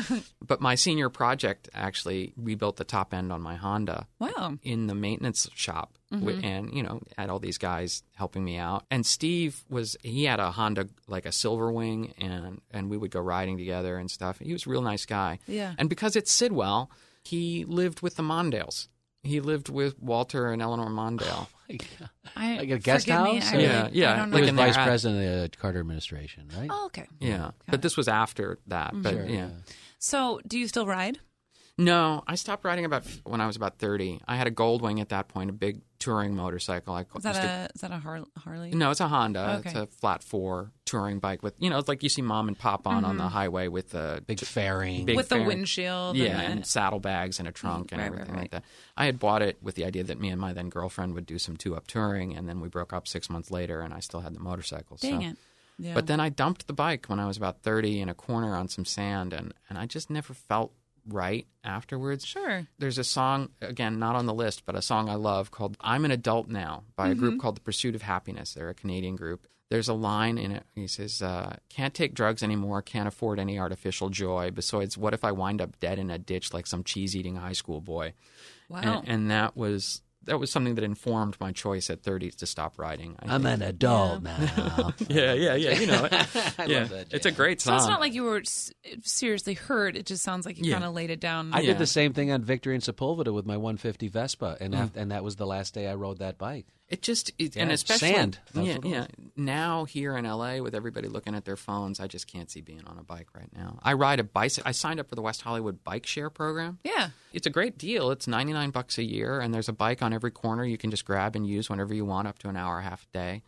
but my senior project actually rebuilt the top end on my Honda. Wow. In the maintenance shop. Mm-hmm. And, you know, had all these guys helping me out. And Steve was, he had a Honda, like a Silverwing, and, and we would go riding together and stuff. He was a real nice guy. Yeah. And because it's Sidwell, he lived with the Mondales. He lived with Walter and Eleanor Mondale. Oh, my God. I, like a guest house? Me, yeah, really, yeah. He was vice ad- president of the Carter administration, right? Oh, okay. Yeah. yeah. But it. This was after that. Mm-hmm. But sure, yeah. yeah. So do you still ride? No, I stopped riding about when I was about thirty. I had a Goldwing at that point, a big touring motorcycle. I is that a, is that a Har- Harley? No, it's a Honda. Okay. It's a flat four touring bike with, you know, it's like you see mom and pop on mm-hmm. on the highway with the big fairing, big with fairing. The windshield, yeah, and, and saddlebags and a trunk and right, everything right, right. like that. I had bought it with the idea that me and my then girlfriend would do some two-up touring, and then we broke up six months later, and I still had the motorcycle. Dang so. it. Yeah. But then I dumped the bike when I was about thirty in a corner on some sand, and, and I just never felt right afterwards. Sure. There's a song, again, not on the list, but a song I love called I'm an Adult Now by mm-hmm. a group called The Pursuit of Happiness. They're a Canadian group. There's a line in it. He says, uh, can't take drugs anymore, can't afford any artificial joy. Besides, what if I wind up dead in a ditch like some cheese-eating high school boy? Wow. And, and that was... That was something that informed my choice at thirty to stop riding. I I'm think. an adult yeah. now. yeah, yeah, yeah. You know it. I yeah. love that. It's a great song. So it's not like you were seriously hurt. It just sounds like you yeah. kind of laid it down. I yeah. did the same thing on Victory and Sepulveda with my one fifty Vespa, and mm. af- and that was the last day I rode that bike. It just it, yeah, and especially sand. Yeah, yeah. Now here in L A with everybody looking at their phones, I just can't see being on a bike right now. I ride a bicycle. I signed up for the West Hollywood bike share program. Yeah, it's a great deal. It's ninety nine bucks a year, and there's a bike on every corner you can just grab and use whenever you want, up to an hour and a half a day.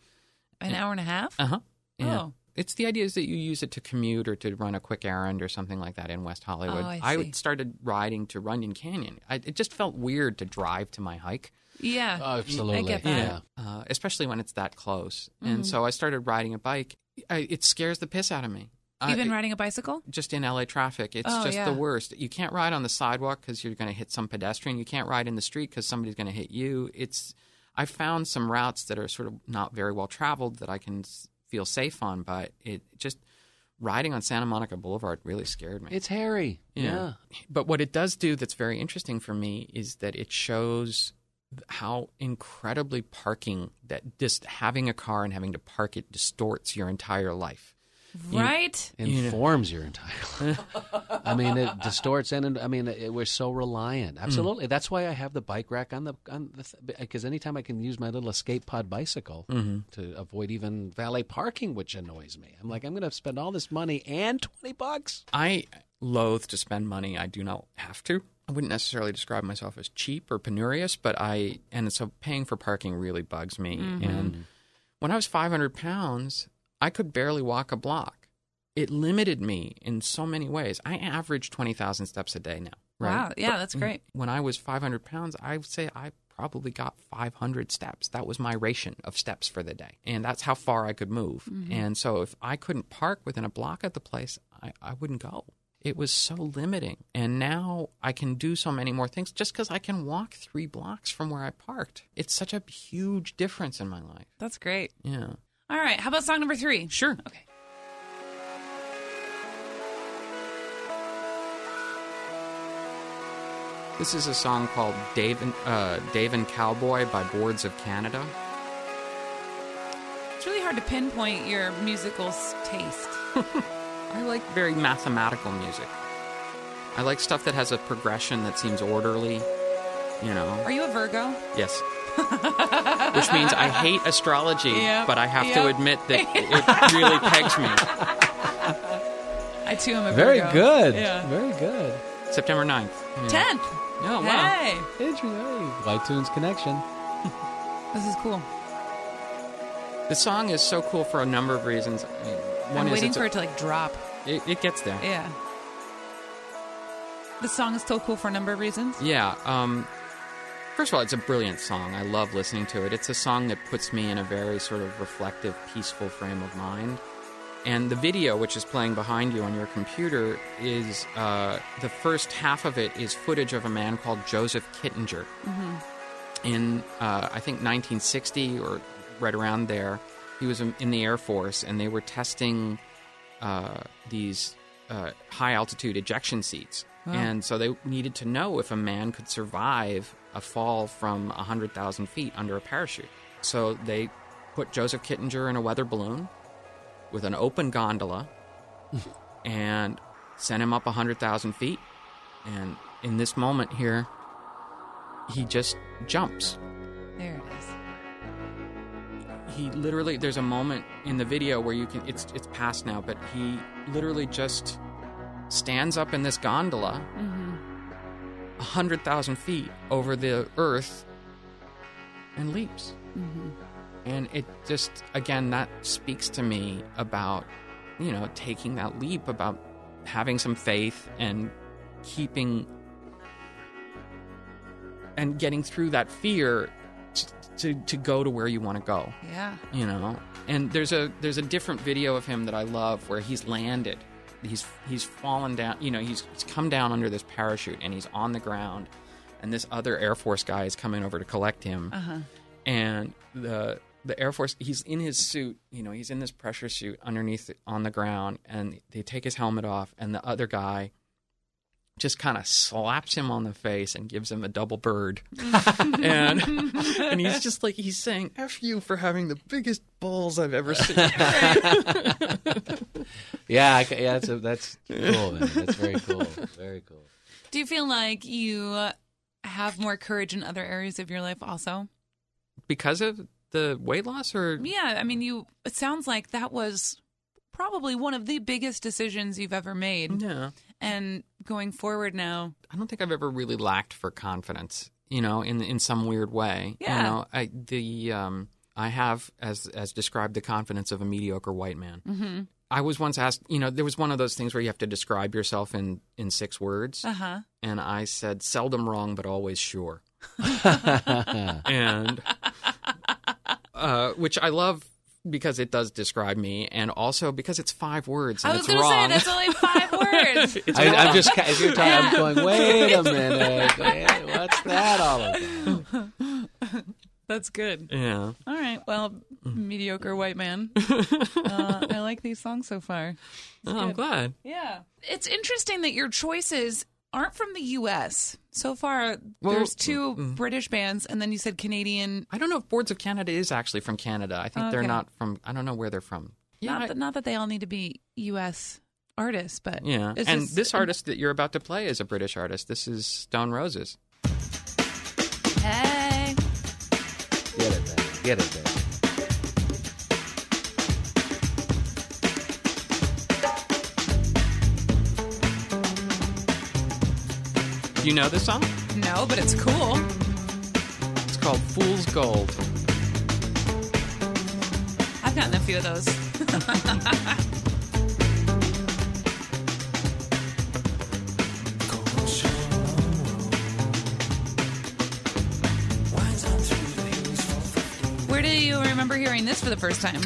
An and, hour and a half? Uh huh. Yeah. Oh. it's the idea is that you use it to commute or to run a quick errand or something like that in West Hollywood. Oh, I, I started riding to Runyon Canyon. I, it just felt weird to drive to my hike. Yeah. Oh, absolutely. I get that. Yeah. Uh, especially when it's that close. Mm-hmm. And so I started riding a bike. I, it scares the piss out of me. Uh, Even riding a bicycle? Just in L A traffic. It's oh, just yeah. the worst. You can't ride on the sidewalk because you're going to hit some pedestrian. You can't ride in the street because somebody's going to hit you. It's. I found some routes that are sort of not very well traveled that I can feel safe on, but it just riding on Santa Monica Boulevard really scared me. It's hairy. You yeah. know? But what it does do that's very interesting for me is that it shows how incredibly parking, that just having a car and having to park it distorts your entire life. Right, you, informs you know. your entire life. I mean, it distorts, and I mean, it, we're so reliant. Absolutely, mm. that's why I have the bike rack on the on the because anytime I can use my little escape pod bicycle mm-hmm. to avoid even valet parking, which annoys me. I'm like, I'm going to spend all this money and twenty bucks. I loathe to spend money. I do not have to. I wouldn't necessarily describe myself as cheap or penurious, but I and so paying for parking really bugs me. Mm-hmm. And when I was five hundred pounds. I could barely walk a block. It limited me in so many ways. I average twenty thousand steps a day now. Right? Wow. Yeah, but that's great. When I was five hundred pounds, I would say I probably got five hundred steps. That was my ration of steps for the day. And that's how far I could move. Mm-hmm. And so if I couldn't park within a block of the place, I, I wouldn't go. It was so limiting. And now I can do so many more things just because I can walk three blocks from where I parked. It's such a huge difference in my life. That's great. Yeah. All right. How about song number three? Sure. Okay. This is a song called Dave and, uh, Dave and Cowboy by Boards of Canada. It's really hard to pinpoint your musical taste. I like very mathematical music. I like stuff that has a progression that seems orderly, you know. Are you a Virgo? Yes. Which means I hate astrology, yep, but I have yep. to admit that it really pegs me. I, too, am a Very Virgo. good. Yeah. Very good. September ninth. Yeah. tenth. Oh, wow. Hey. Interesting. iTunes Connection. This is cool. The song is so cool for a number of reasons. I mean, one I'm is waiting for a, it to, like, drop. It, it gets there. Yeah. The song is so cool for a number of reasons? Yeah. Um... First of all, it's a brilliant song. I love listening to it. It's a song that puts me in a very sort of reflective, peaceful frame of mind. And the video, which is playing behind you on your computer, is uh, the first half of it is footage of a man called Joseph Kittinger mm-hmm. in, uh, I think, nineteen sixty or right around there. He was in the Air Force, and they were testing uh, these uh, high-altitude ejection seats. Wow. And so they needed to know if a man could survive a fall from one hundred thousand feet under a parachute. So they put Joseph Kittinger in a weather balloon with an open gondola and sent him up one hundred thousand feet. And in this moment here, he just jumps. There it is. He literally, there's a moment in the video where you can, it's it's past now, but he literally just stands up in this gondola mm-hmm. one hundred thousand feet over the earth and leaps. Mm-hmm. And it just, again, that speaks to me about, you know, taking that leap, about having some faith and keeping and getting through that fear to, to, to go to where you want to go. Yeah. You know, and there's a there's a different video of him that I love where he's landed. He's he's fallen down, you know, he's, he's come down under this parachute and he's on the ground and this other Air Force guy is coming over to collect him. Uh-huh. And the the Air Force, he's in his suit, you know, he's in this pressure suit underneath on the ground and they take his helmet off and the other guy just kind of slaps him on the face and gives him a double bird. and and he's just like, he's saying, F you for having the biggest balls I've ever seen. yeah, I, yeah that's, a, that's cool, man. That's very cool. Very cool. Do you feel like you have more courage in other areas of your life also? Because of the weight loss? Or Yeah, I mean, you. It sounds like that was probably one of the biggest decisions you've ever made. Yeah. And going forward now, I don't think I've ever really lacked for confidence, you know, in in some weird way. Yeah. You know, I the um, I have, as as described, the confidence of a mediocre white man. Mm-hmm. I was once asked, you know, there was one of those things where you have to describe yourself in, in six words. Uh-huh. And I said, seldom wrong, but always sure. and uh, which I love because it does describe me, and also because it's five words and it's wrong. I was going to say, that's only five words. I, I'm just, as you're talking, yeah. I'm going, wait a minute. Wait, what's that all about? That's good. Yeah. All right. Well, mediocre white man. Uh, I like these songs so far. Oh, I'm glad. Yeah. It's interesting that your choices aren't from the U S So far, well, there's two mm-hmm. British bands, and then you said Canadian. I don't know if Boards of Canada is actually from Canada. I think okay. they're not from, I don't know where they're from. Yeah, not, I, that, not that they all need to be U S artists, but. Yeah. And just, this artist that you're about to play is a British artist. This is Stone Roses. Hey. Get it there. Get it there. Do you know this song? No, but it's cool. It's called Fool's Gold. I've gotten a few of those. Remember hearing this for the first time?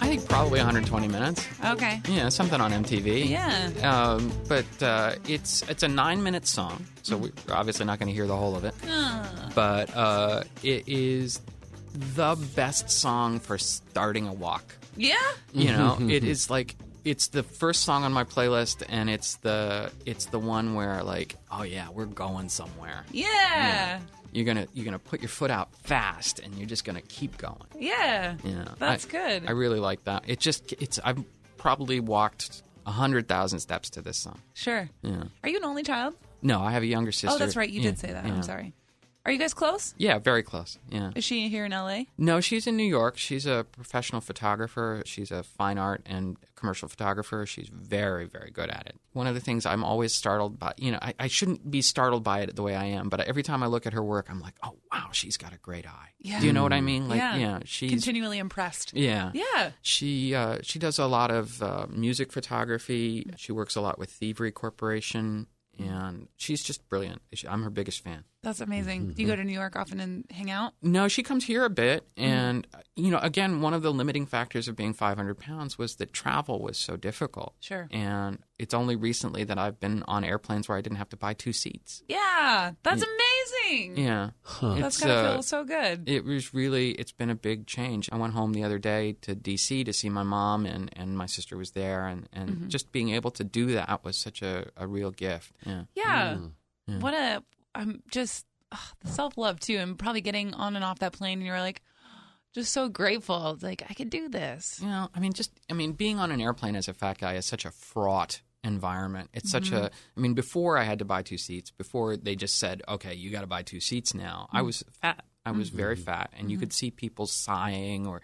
I think probably one hundred twenty minutes. Okay. Yeah, something on M T V. Yeah. Um, but uh, it's it's a nine-minute song, so we're obviously not going to hear the whole of it. Uh. But uh, it is the best song for starting a walk. Yeah. You know, it is like it's the first song on my playlist, and it's the it's the one where like, oh yeah, we're going somewhere. Yeah. yeah. You're gonna you're gonna put your foot out fast, and you're just gonna keep going. Yeah, yeah, that's I, good. I really like that. It just it's I've probably walked a hundred thousand steps to this song. Sure. Yeah. Are you an only child? No, I have a younger sister. Oh, that's right. You yeah, did say that. Yeah. I'm sorry. Are you guys close? Yeah, very close. Yeah. Is she here in L A? No, she's in New York. She's a professional photographer. She's a fine art and commercial photographer. She's very, very good at it. One of the things I'm always startled by, you know, I, I shouldn't be startled by it the way I am, but every time I look at her work, I'm like, oh, wow, she's got a great eye. Yeah. Do you know what I mean? Like, yeah. yeah she's continually impressed. Yeah. Yeah. She, uh, she does a lot of uh, music photography. She works a lot with Thievery Corporation. And she's just brilliant. I'm her biggest fan. That's amazing. Mm-hmm. Do you go to New York often and hang out? No, she comes here a bit. And, mm-hmm. you know, again, one of the limiting factors of being five hundred pounds was that travel was so difficult. Sure. And it's only recently that I've been on airplanes where I didn't have to buy two seats. Yeah. That's yeah. amazing. Yeah. Huh. That's gotta uh, feel so good. It was really, it's been a big change. I went home the other day to D C to see my mom, and, and my sister was there. And, and mm-hmm. just being able to do that was such a, a real gift. Yeah. Yeah. Mm. yeah. What a... I'm just ugh, the self-love, too, and probably getting on and off that plane, and you're like, just so grateful. It's like, I could do this. You know, I mean, just, I mean, being on an airplane as a fat guy is such a fraught environment. It's mm-hmm. such a, I mean, before I had to buy two seats, before they just said, okay, you got to buy two seats now, mm-hmm. I was fat. I was mm-hmm. very fat, and mm-hmm. you could see people sighing or,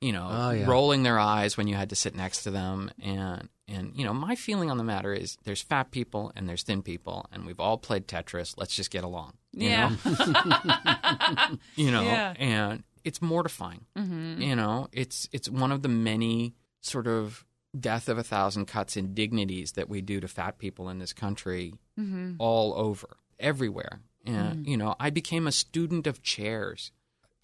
you know, oh, yeah. rolling their eyes when you had to sit next to them, and... And, you know, my feeling on the matter is there's fat people and there's thin people, and we've all played Tetris. Let's just get along. You yeah. know? you know, yeah. and it's mortifying. Mm-hmm. You know, it's it's one of the many sort of death of a thousand cuts indignities that we do to fat people in this country mm-hmm. all over, everywhere. And, mm-hmm. you know, I became a student of chairs.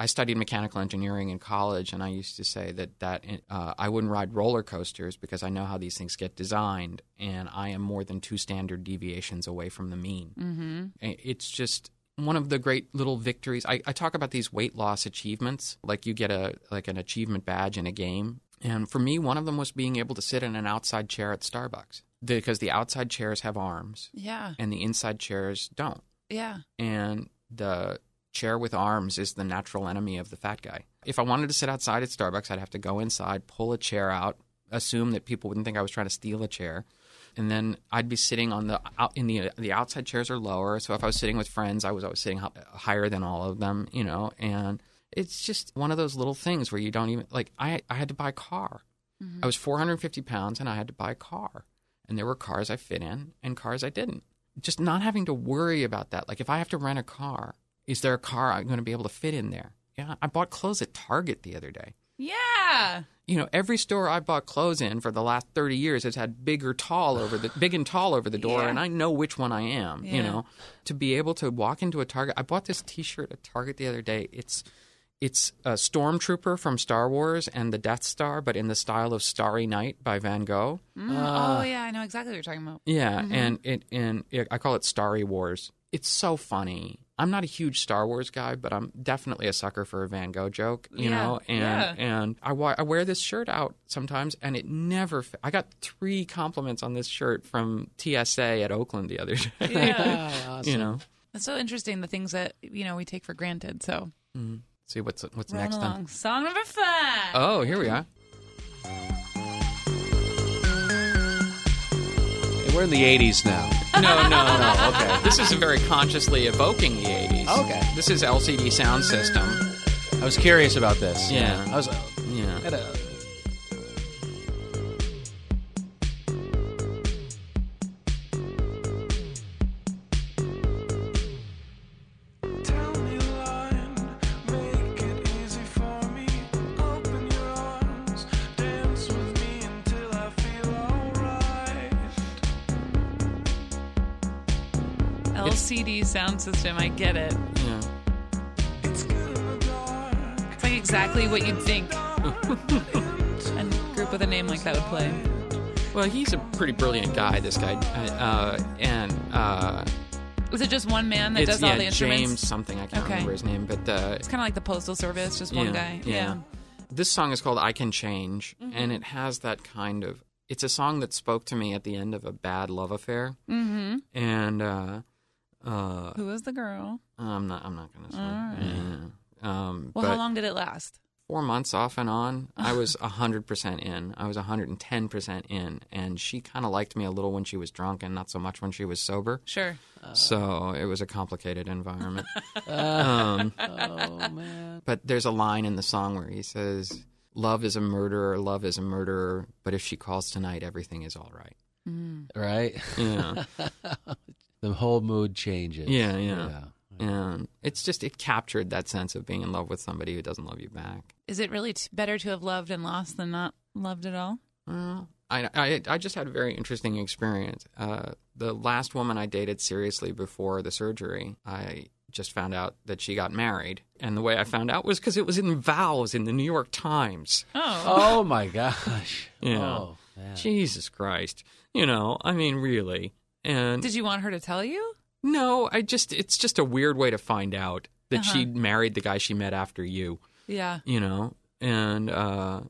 I studied mechanical engineering in college, and I used to say that that uh, I wouldn't ride roller coasters because I know how these things get designed, and I am more than two standard deviations away from the mean. Mm-hmm. It's just one of the great little victories. I, I talk about these weight loss achievements, like you get a like an achievement badge in a game. And for me, one of them was being able to sit in an outside chair at Starbucks because the outside chairs have arms, yeah, and the inside chairs don't. Yeah, and the chair with arms is the natural enemy of the fat guy. If I wanted to sit outside at Starbucks, I'd have to go inside, pull a chair out, assume that people wouldn't think I was trying to steal a chair, and then I'd be sitting on the out in the the outside chairs are lower. So if I was sitting with friends, I was always sitting higher than all of them, you know. And it's just one of those little things where you don't even like. I I had to buy a car. Mm-hmm. I was four hundred fifty pounds, and I had to buy a car. And there were cars I fit in and cars I didn't. Just not having to worry about that. Like if I have to rent a car. Is there a car I'm going to be able to fit in there? Yeah, I bought clothes at Target the other day. Yeah. You know, every store I bought clothes in for the last thirty years has had big or tall over the big and tall over the door, yeah. and I know which one I am. Yeah. You know, to be able to walk into a Target, I bought this T-shirt at Target the other day. It's it's a stormtrooper from Star Wars and the Death Star, but in the style of Starry Night by Van Gogh. Mm, uh, oh yeah, I know exactly what you're talking about. Yeah, mm-hmm. and it and it, I call it Starry Wars. It's so funny. I'm not a huge Star Wars guy, but I'm definitely a sucker for a Van Gogh joke, you yeah, know? And yeah. and I, wa- I wear this shirt out sometimes, and it never fa- – I got three compliments on this shirt from T S A at Oakland the other day. Yeah. oh, awesome. You know? That's so interesting, the things that, you know, we take for granted, so. Mm-hmm. See, what's what's Run next along. Then? Song number five. Oh, here we are. We're in the eighties now. No, no, no. Okay. This is very consciously evoking the eighties. Okay. This is L C D Soundsystem. I was curious about this. Yeah. yeah. I was uh, yeah. At a... L C D sound system, I get it. Yeah. It's like exactly what you'd think a group with a name like that would play. Well, he's a pretty brilliant guy, this guy. Uh, and uh, is it just one man that does yeah, all the instruments? James something, I can't okay. remember his name. But uh, it's kind of like the Postal Service, just one yeah, guy. Yeah. yeah. This song is called I Can Change, mm-hmm. and it has that kind of... It's a song that spoke to me at the end of a bad love affair. Mm-hmm. And... Uh, Uh, Who was the girl? I'm not. I'm not gonna say. Right. Yeah. Um, well, how long did it last? Four months off and on. I was a hundred percent in. I was a hundred and ten percent in, and she kind of liked me a little when she was drunk, and not so much when she was sober. Sure. Uh, so it was a complicated environment. um, oh man! But there's a line in the song where he says, "Love is a murderer. Love is a murderer. But if she calls tonight, everything is all right." Mm. Right? Yeah. The whole mood changes. Yeah, yeah. yeah. And it's just, it captured that sense of being in love with somebody who doesn't love you back. Is it really t- better to have loved and lost than not loved at all? Uh, I, I, I just had a very interesting experience. Uh, the last woman I dated seriously before the surgery, I just found out that she got married. And the way I found out was because it was in vows in the New York Times. Oh. Oh, my gosh. You know, oh, man. Jesus Christ. You know, I mean, really. And did you want her to tell you? No, I just, it's just a weird way to find out that uh-huh. she married the guy she met after you. Yeah. You know, and, uh,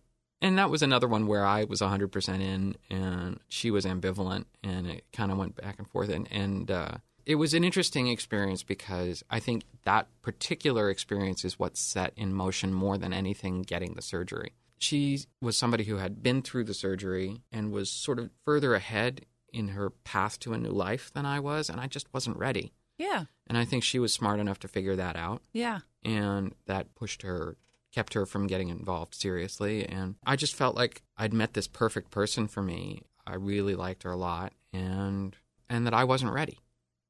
and that was another one where I was one hundred percent in and she was ambivalent and it kind of went back and forth. And, and, uh, it was an interesting experience because I think that particular experience is what set in motion more than anything getting the surgery. She was somebody who had been through the surgery and was sort of further ahead in her path to a new life than I was, and I just wasn't ready. Yeah. And I think she was smart enough to figure that out. Yeah. And that pushed her, kept her from getting involved seriously. And I just felt like I'd met this perfect person for me. I really liked her a lot, and and that I wasn't ready.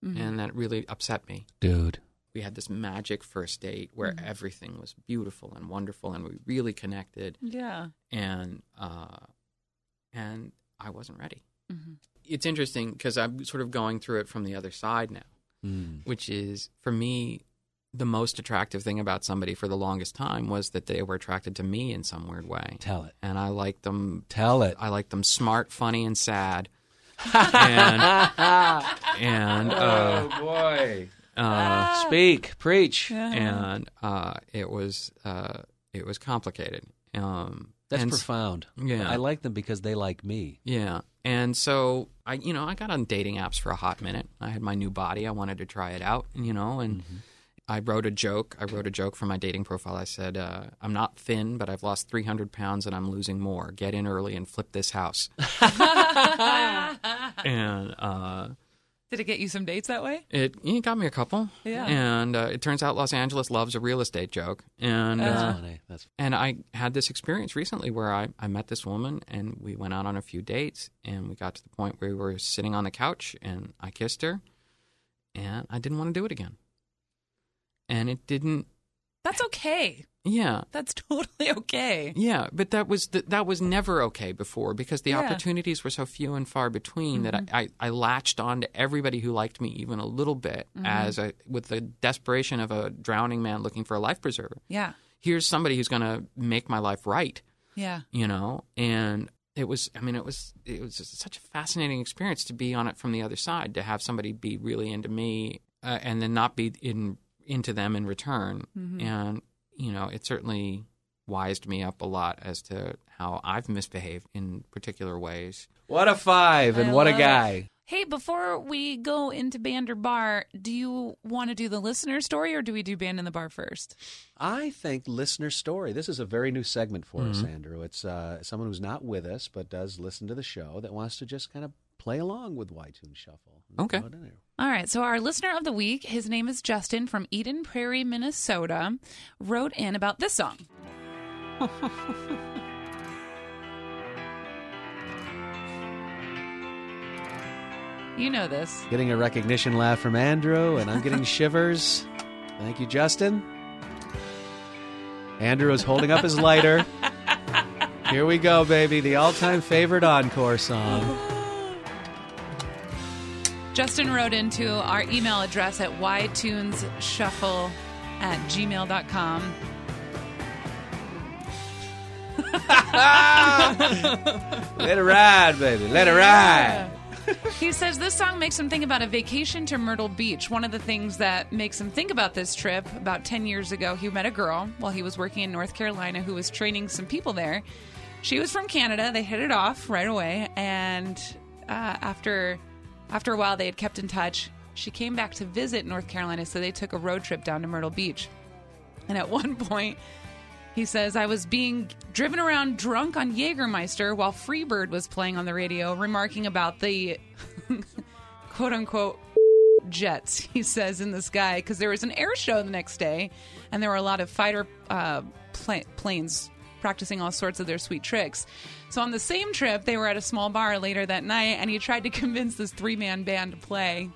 Mm-hmm. And that really upset me. Dude. We had this magic first date where mm-hmm. everything was beautiful and wonderful, and we really connected. Yeah. And, uh, and I wasn't ready. Mm-hmm. It's interesting because I'm sort of going through it from the other side now, mm. which is, for me, the most attractive thing about somebody for the longest time was that they were attracted to me in some weird way. Tell it. And I liked them. Tell it. I liked them smart, funny, and sad. and, and uh, oh, boy. Uh, Speak. Preach. Yeah. And uh, it was uh, it was complicated. Um, That's and, profound. Yeah. I like them because they like me. Yeah. And so I, you know, I got on dating apps for a hot minute. I had my new body. I wanted to try it out, you know, and mm-hmm. I wrote a joke. I wrote a joke for my dating profile. I said, uh, I'm not thin, but I've lost three hundred pounds and I'm losing more. Get in early and flip this house. and uh, did it get you some dates that way? It, it got me a couple. Yeah. And uh, it turns out Los Angeles loves a real estate joke. And That's uh, funny. That's funny. And I had this experience recently where I, I met this woman and we went out on a few dates and we got to the point where we were sitting on the couch and I kissed her and I didn't want to do it again. And it didn't That's okay. Yeah. That's totally okay. Yeah, but that was the, that was never okay before because the yeah. opportunities were so few and far between mm-hmm. that I, I, I latched on to everybody who liked me even a little bit mm-hmm. as a, with the desperation of a drowning man looking for a life preserver. Yeah. Here's somebody who's going to make my life right. Yeah. You know, and it was, I mean, it was, it was just such a fascinating experience to be on it from the other side, to have somebody be really into me uh, and then not be in into them in return. Mm-hmm. And, you know, it certainly wised me up a lot as to how I've misbehaved in particular ways. What a five and I what a guy. It. Hey, before we go into Band or Bar, do you want to do the listener story or do we do Band in the Bar first? I think listener story. This is a very new segment for mm-hmm. us, Andrew. It's uh, someone who's not with us but does listen to the show that wants to just kind of play along with Y two Shuffle. Okay. All right. So our listener of the week, his name is Justin from Eden Prairie, Minnesota, wrote in about this song. You know this. Getting a recognition laugh from Andrew, and I'm getting shivers. Thank you, Justin. Andrew is holding up his lighter. Here we go, baby. The all-time favorite encore song. Justin wrote into our email address at ytuneshuffle at gmail dot com. Let it ride, baby. Let it ride. He says this song makes him think about a vacation to Myrtle Beach. One of the things that makes him think about this trip, about ten years ago, he met a girl while he was working in North Carolina who was training some people there. She was from Canada. They hit it off right away. And uh, after... After a while, they had kept in touch. She came back to visit North Carolina, so they took a road trip down to Myrtle Beach. And at one point, he says, I was being driven around drunk on Jägermeister while Freebird was playing on the radio, remarking about the quote-unquote jets, he says, in the sky, because there was an air show the next day, and there were a lot of fighter uh, pl- planes practicing all sorts of their sweet tricks. So on the same trip, they were at a small bar later that night, and he tried to convince this three-man band to play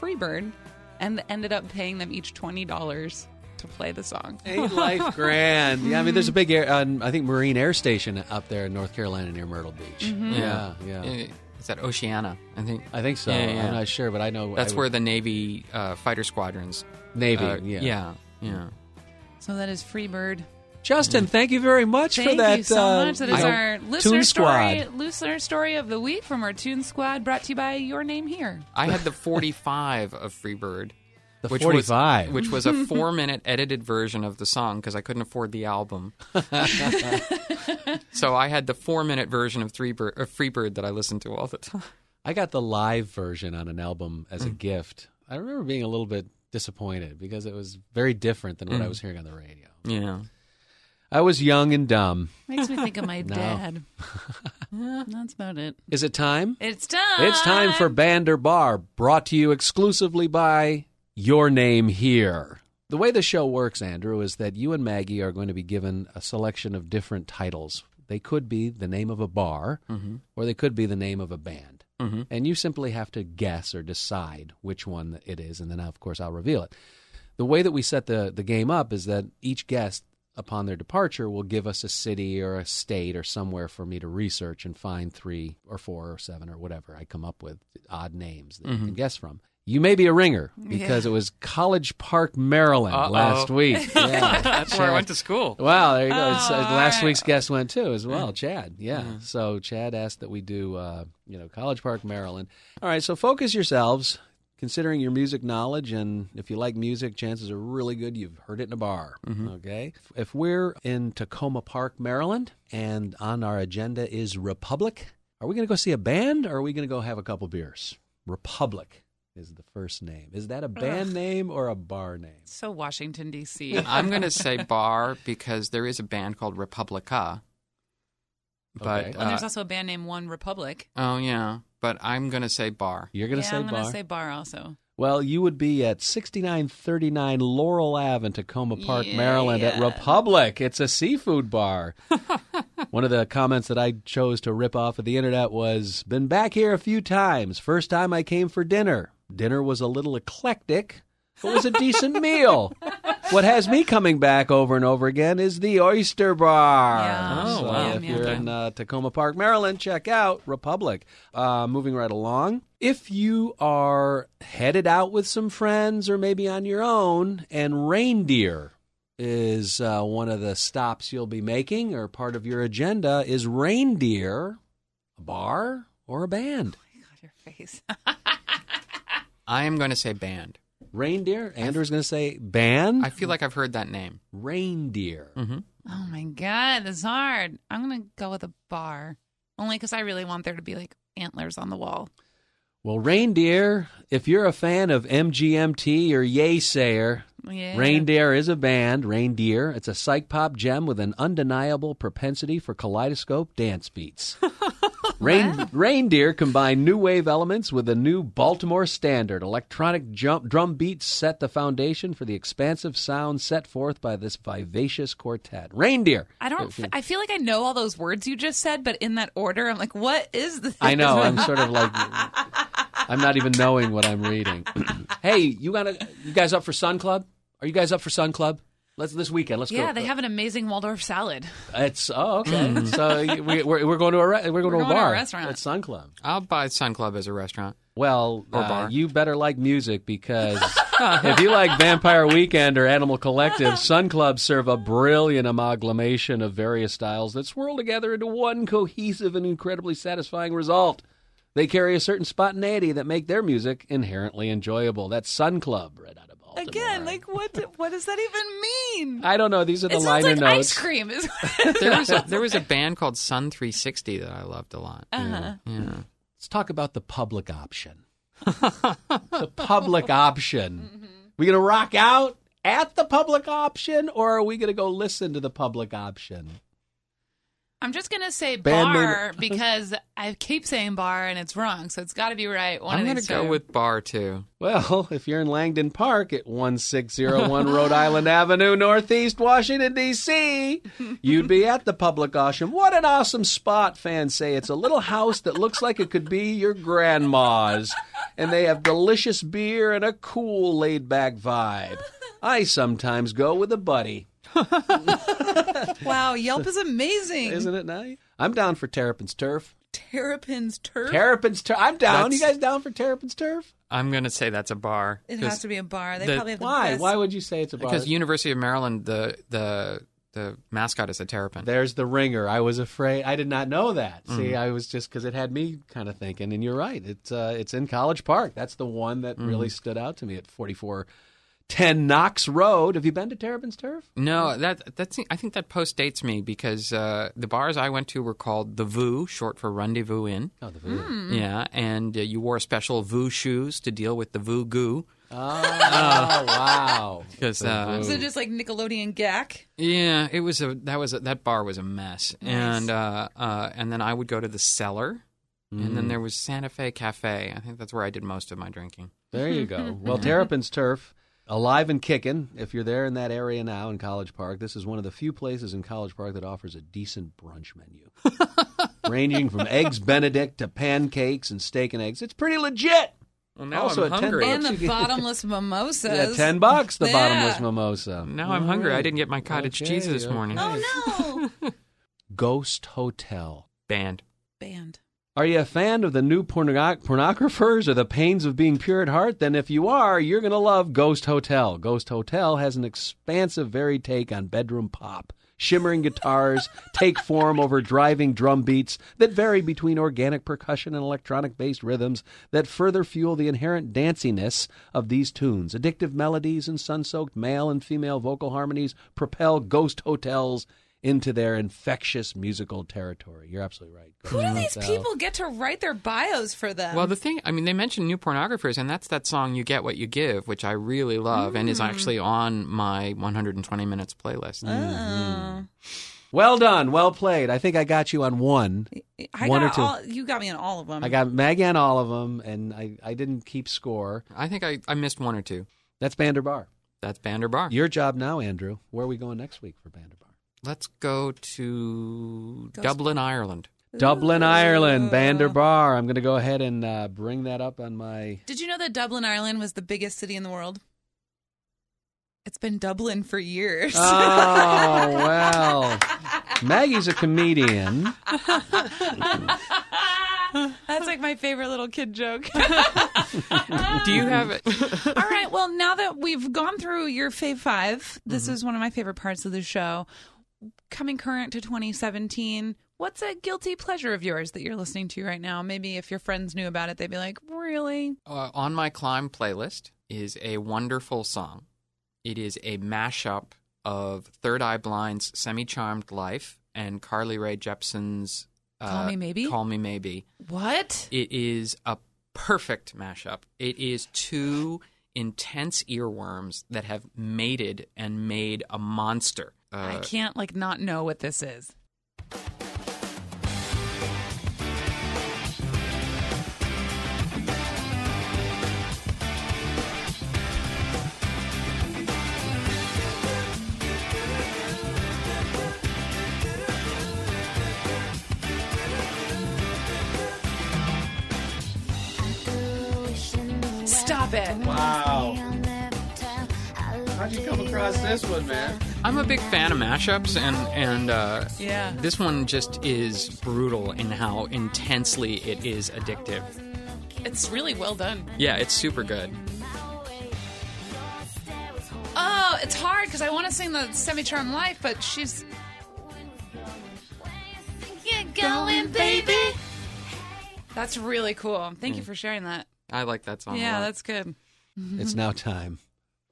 Freebird, and ended up paying them each twenty dollars to play the song. Eight life grand. Yeah, I mean, there's a big, air, uh, I think, Marine Air Station up there in North Carolina near Myrtle Beach. Mm-hmm. Yeah, yeah. yeah. Is that Oceana? I think I think so. Yeah, yeah. I'm not sure, but I know. That's I would... where the Navy uh, fighter squadrons. Navy, uh, yeah. Yeah, yeah. So that is Freebird. Justin, thank you very much thank for that. Thank you so uh, much. That is our listener story, listener story of the week from our Tune Squad, brought to you by Your Name Here. I had the forty-five of Freebird. The which forty-five. Was, which was a four-minute edited version of the song because I couldn't afford the album. So I had the four-minute version of Freebird, uh, Freebird that I listened to all the time. I got the live version on an album as a mm. gift. I remember being a little bit disappointed because it was very different than what mm. I was hearing on the radio. Yeah. I was young and dumb. Makes me think of my no. dad. Yeah, that's about it. Is it time? It's time. It's time for Band or Bar, brought to you exclusively by Your Name Here. The way the show works, Andrew, is that you and Maggie are going to be given a selection of different titles. They could be the name of a bar, mm-hmm. or they could be the name of a band. Mm-hmm. And you simply have to guess or decide which one it is, and then, of course, I'll reveal it. The way that we set the, the game up is that each guest, upon their departure, will give us a city or a state or somewhere for me to research and find three or four or seven or whatever I come up with, odd names that mm-hmm. you can guess from. You may be a ringer because yeah. it was College Park, Maryland Uh-oh. last week. Yeah. That's Chad. Where I went to school. Wow, there you go. Oh, it's, uh, last right. week's guest went too as well, yeah. Chad. Yeah. Mm-hmm. So Chad asked that we do uh, you know, College Park, Maryland. All right, so focus yourselves. Considering your music knowledge, and if you like music, chances are really good you've heard it in a bar, mm-hmm. okay? If we're in Tacoma Park, Maryland, and on our agenda is Republic, are we going to go see a band, or are we going to go have a couple beers? Republic is the first name. Is that a band Ugh. name or a bar name? So Washington, D C I'm going to say bar because there is a band called Republica. But, okay. uh, and there's also a band named One Republic. Oh, yeah. But I'm going to say bar. You're going to yeah, say I'm bar? I'm going to say bar also. Well, you would be at sixty-nine thirty-nine Laurel Avenue in Tacoma Park, yeah, Maryland yeah. at Republic. It's a seafood bar. One of the comments that I chose to rip off of the internet was, been back here a few times. First time I came for dinner. Dinner was a little eclectic. It was a decent meal. What has me coming back over and over again is the Oyster Bar. Yeah. Oh, so wow. If you're in uh, Tacoma Park, Maryland, check out Republic. Uh, moving right along. If you are headed out with some friends or maybe on your own, and Reindeer is uh, one of the stops you'll be making or part of your agenda, is Reindeer a bar or a band? Oh, my God, your face. I am going to say band. Reindeer? Andrew's going to say band? I feel like I've heard that name. Reindeer. Mm-hmm. Oh, my God. That's hard. I'm going to go with a bar, only because I really want there to be, like, antlers on the wall. Well, Reindeer, if you're a fan of M G M T or Yaysayer, yeah. Reindeer is a band. Reindeer, it's a psych pop gem with an undeniable propensity for kaleidoscope dance beats. Rein- wow. Reindeer combine new wave elements with a new Baltimore standard. Electronic jump drum beats set the foundation for the expansive sound set forth by this vivacious quartet. Reindeer. I don't. F- I feel like I know all those words you just said, but in that order, I'm like, what is this? I know. I'm sort of like, I'm not even knowing what I'm reading. Hey, you gotta, you guys up for Sun Club? Are you guys up for Sun Club? Let's this weekend. Let's yeah, go. Yeah, they have an amazing Waldorf salad. It's oh okay. Mm. So we, we're we're going to a re- we're going we're to a going bar to a restaurant. At Sun Club. I'll buy Sun Club as a restaurant. Well, or uh, bar. You better like music because if you like Vampire Weekend or Animal Collective, Sun Club serve a brilliant amalgamation of various styles that swirl together into one cohesive and incredibly satisfying result. They carry a certain spontaneity that make their music inherently enjoyable. That's Sun Club, right out of. Baltimore. Again, like what? What does that even mean? I don't know. These are the it liner like notes. Ice cream. there, was a, there was a band called Sun three sixty that I loved a lot. Uh-huh. Yeah. Yeah. Let's talk about the public option. The public option. Mm-hmm. We gonna rock out at the public option, or are we gonna go listen to the public option? I'm just going to say band bar name. Because I keep saying bar and it's wrong, so it's got to be right. One I'm going to go with bar, too. Well, if you're in Langdon Park at one six zero one Rhode Island Avenue, Northeast Washington, D C, you'd be at the public option. What an awesome spot, fans say. It's a little house that looks like it could be your grandma's, and they have delicious beer and a cool, laid-back vibe. I sometimes go with a buddy. Wow, Yelp is amazing. Isn't it nice? I'm down for Terrapin's Turf. Terrapin's Turf? Terrapin's Turf. I'm down. That's... You guys down for Terrapin's Turf? I'm going to say that's a bar. It has to be a bar. They the... probably have the Why? Best... Why would you say it's a bar? Because University of Maryland, the the the mascot is a terrapin. There's the ringer. I was afraid. I did not know that. Mm. See, I was just because it had me kind of thinking, and you're right. It's, uh, it's in College Park. That's the one that mm. really stood out to me at forty-four... ten Knox Road. Have you been to Terrapin's Turf? No, that that's. I think that post dates me because uh, the bars I went to were called the Voo, short for Rendezvous Inn. Oh, the Voo. Mm. Yeah, and uh, you wore special Voo shoes to deal with the Voo goo. Oh, uh, wow. Because uh, was it just like Nickelodeon G A C? Yeah, it was a that was a, that bar was a mess, nice. and uh, uh, and then I would go to the Cellar. Mm. And then there was Santa Fe Cafe. I think that's where I did most of my drinking. There you go. Well, Terrapin's Turf. Alive and kicking, if you're there in that area now in College Park, this is one of the few places in College Park that offers a decent brunch menu. Ranging from Eggs Benedict to pancakes and steak and eggs. It's pretty legit. Well, now also I'm hungry. ten- and the bottomless mimosas. Yeah, ten bucks, the yeah. bottomless mimosa. Now I'm right. hungry. I didn't get my cottage okay, cheese this okay. morning. Oh, no. Ghost Hotel. Band. Band. Are you a fan of the new pornog- pornographers or the pains of being pure at heart? Then if you are, you're going to love Ghost Hotel. Ghost Hotel has an expansive, varied take on bedroom pop. Shimmering guitars take form over driving drum beats that vary between organic percussion and electronic-based rhythms that further fuel the inherent danciness of these tunes. Addictive melodies and sun-soaked male and female vocal harmonies propel Ghost Hotel's into their infectious musical territory. You're absolutely right. Who do these people get to write their bios for them? Well, the thing, I mean, they mentioned new pornographers, and that's that song You Get What You Give, which I really love mm. and is actually on my one hundred twenty Minutes playlist. Oh. Mm-hmm. Well done. Well played. I think I got you on one. I one got or two. All, you got me on all of them. I got Maggie on all of them, and I, I didn't keep score. I think I, I missed one or two. That's Bander Bar. That's Bander Bar. Your job now, Andrew. Where are we going next week for Bander Bar? Let's go to Ghost. Dublin, Ireland. Dublin, Ooh. Ireland, Bander Bar. I'm going to go ahead and uh, bring that up on my... Did you know that Dublin, Ireland was the biggest city in the world? It's been Dublin for years. Oh, well. Maggie's a comedian. That's like my favorite little kid joke. Do you have it? All right. Well, now that we've gone through your fave five, this mm-hmm. is one of my favorite parts of the show. Coming current to twenty seventeen, what's a guilty pleasure of yours that you're listening to right now? Maybe if your friends knew about it, they'd be like, really? Uh, on my Climb playlist is a wonderful song. It is a mashup of Third Eye Blind's Semi-Charmed Life and Carly Rae Jepsen's Uh, Call Me Maybe? Call Me Maybe. What? It is a perfect mashup. It is two intense earworms that have mated and made a monster. Uh, I can't, like, not know what this is. It. Wow. How'd you come across this one, man? I'm a big fan of mashups, and, and uh, yeah. this one just is brutal in how intensely it is addictive. It's really well done. Yeah, it's super good. Oh, it's hard because I want to sing the Semi-Charmed Life, but she's... You're going, baby. That's really cool. Thank mm. you for sharing that. I like that song. Yeah, a lot. That's good. It's now time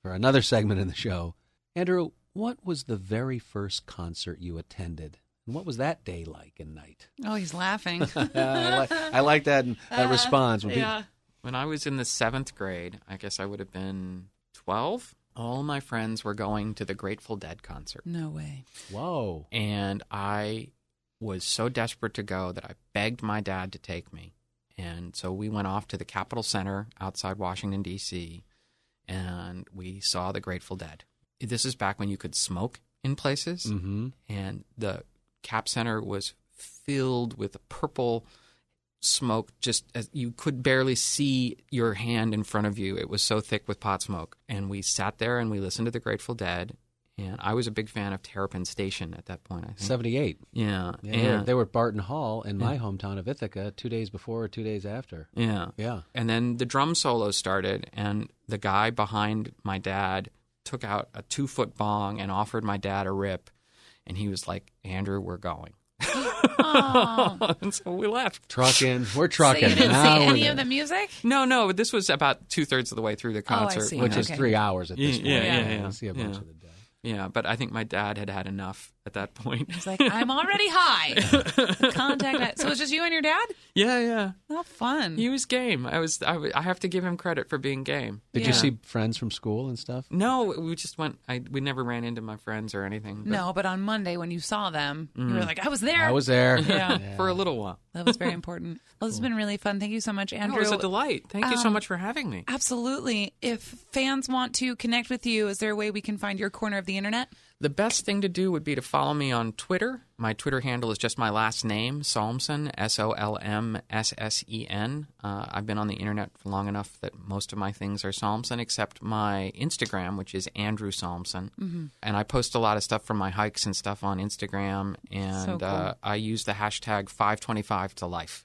for another segment in the show. Andrew, what was the very first concert you attended? And what was that day like and night? Oh, he's laughing. I, like, I like that, that uh, response. When, yeah. people... when I was in the seventh grade, I guess I would have been twelve. All my friends were going to the Grateful Dead concert. No way. Whoa. And I was so desperate to go that I begged my dad to take me. And so we went off to the Capitol Center outside Washington, D C, and we saw the Grateful Dead. This is back when you could smoke in places, mm-hmm. and the Cap Center was filled with purple smoke. Just as you could barely see your hand in front of you. It was so thick with pot smoke. And we sat there and we listened to the Grateful Dead. And I was a big fan of Terrapin Station at that point, I think. seventy-eight. Yeah. yeah and, they, were, they were at Barton Hall in my yeah. hometown of Ithaca two days before or two days after. Yeah. Yeah. And then the drum solo started, and the guy behind my dad took out a two-foot bong and offered my dad a rip. And he was like, Andrew, we're going. And so we left. Trucking. We're trucking. So you didn't now see any there. Of the music? No, no. This was about two-thirds of the way through the concert. Oh, which okay. is three hours at this yeah, point. Yeah, yeah, yeah. yeah. You see a bunch yeah. of the Dead. Yeah, but I think my dad had had enough at that point. He's like, I'm already high. Contact. I- so it was just you and your dad? Yeah, yeah. Oh, fun. He was game. I was. I, w- I have to give him credit for being game. Did yeah. you see friends from school and stuff? No, we just went. I we never ran into my friends or anything. But... No, but on Monday when you saw them, mm. you were like, I was there. I was there. Yeah, yeah. For a little while. That was very important. Well, this cool. has been really fun. Thank you so much, Andrew. Oh, it was a delight. Thank um, you so much for having me. Absolutely. If fans want to connect with you, is there a way we can find your corner of the internet? The best thing to do would be to follow me on Twitter. My Twitter handle is just my last name, Solmsen, S O L M S S E N. Uh, I've been on the internet long enough that most of my things are Solmsen, except my Instagram, which is Andrew Solmsen. Mm-hmm. And I post a lot of stuff from my hikes and stuff on Instagram. And so cool. uh, I use the hashtag five twenty-five to life.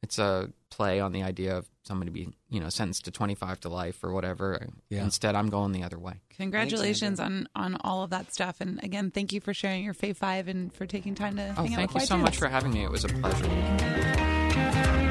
It's a play on the idea of somebody being, you know, sentenced to twenty-five to life or whatever. Yeah. Instead, I'm going the other way. Congratulations on, on all of that stuff. And again, thank you for sharing your Fave Five and for taking time to oh, hang out with us. Thank you so much for having me. It was a pleasure.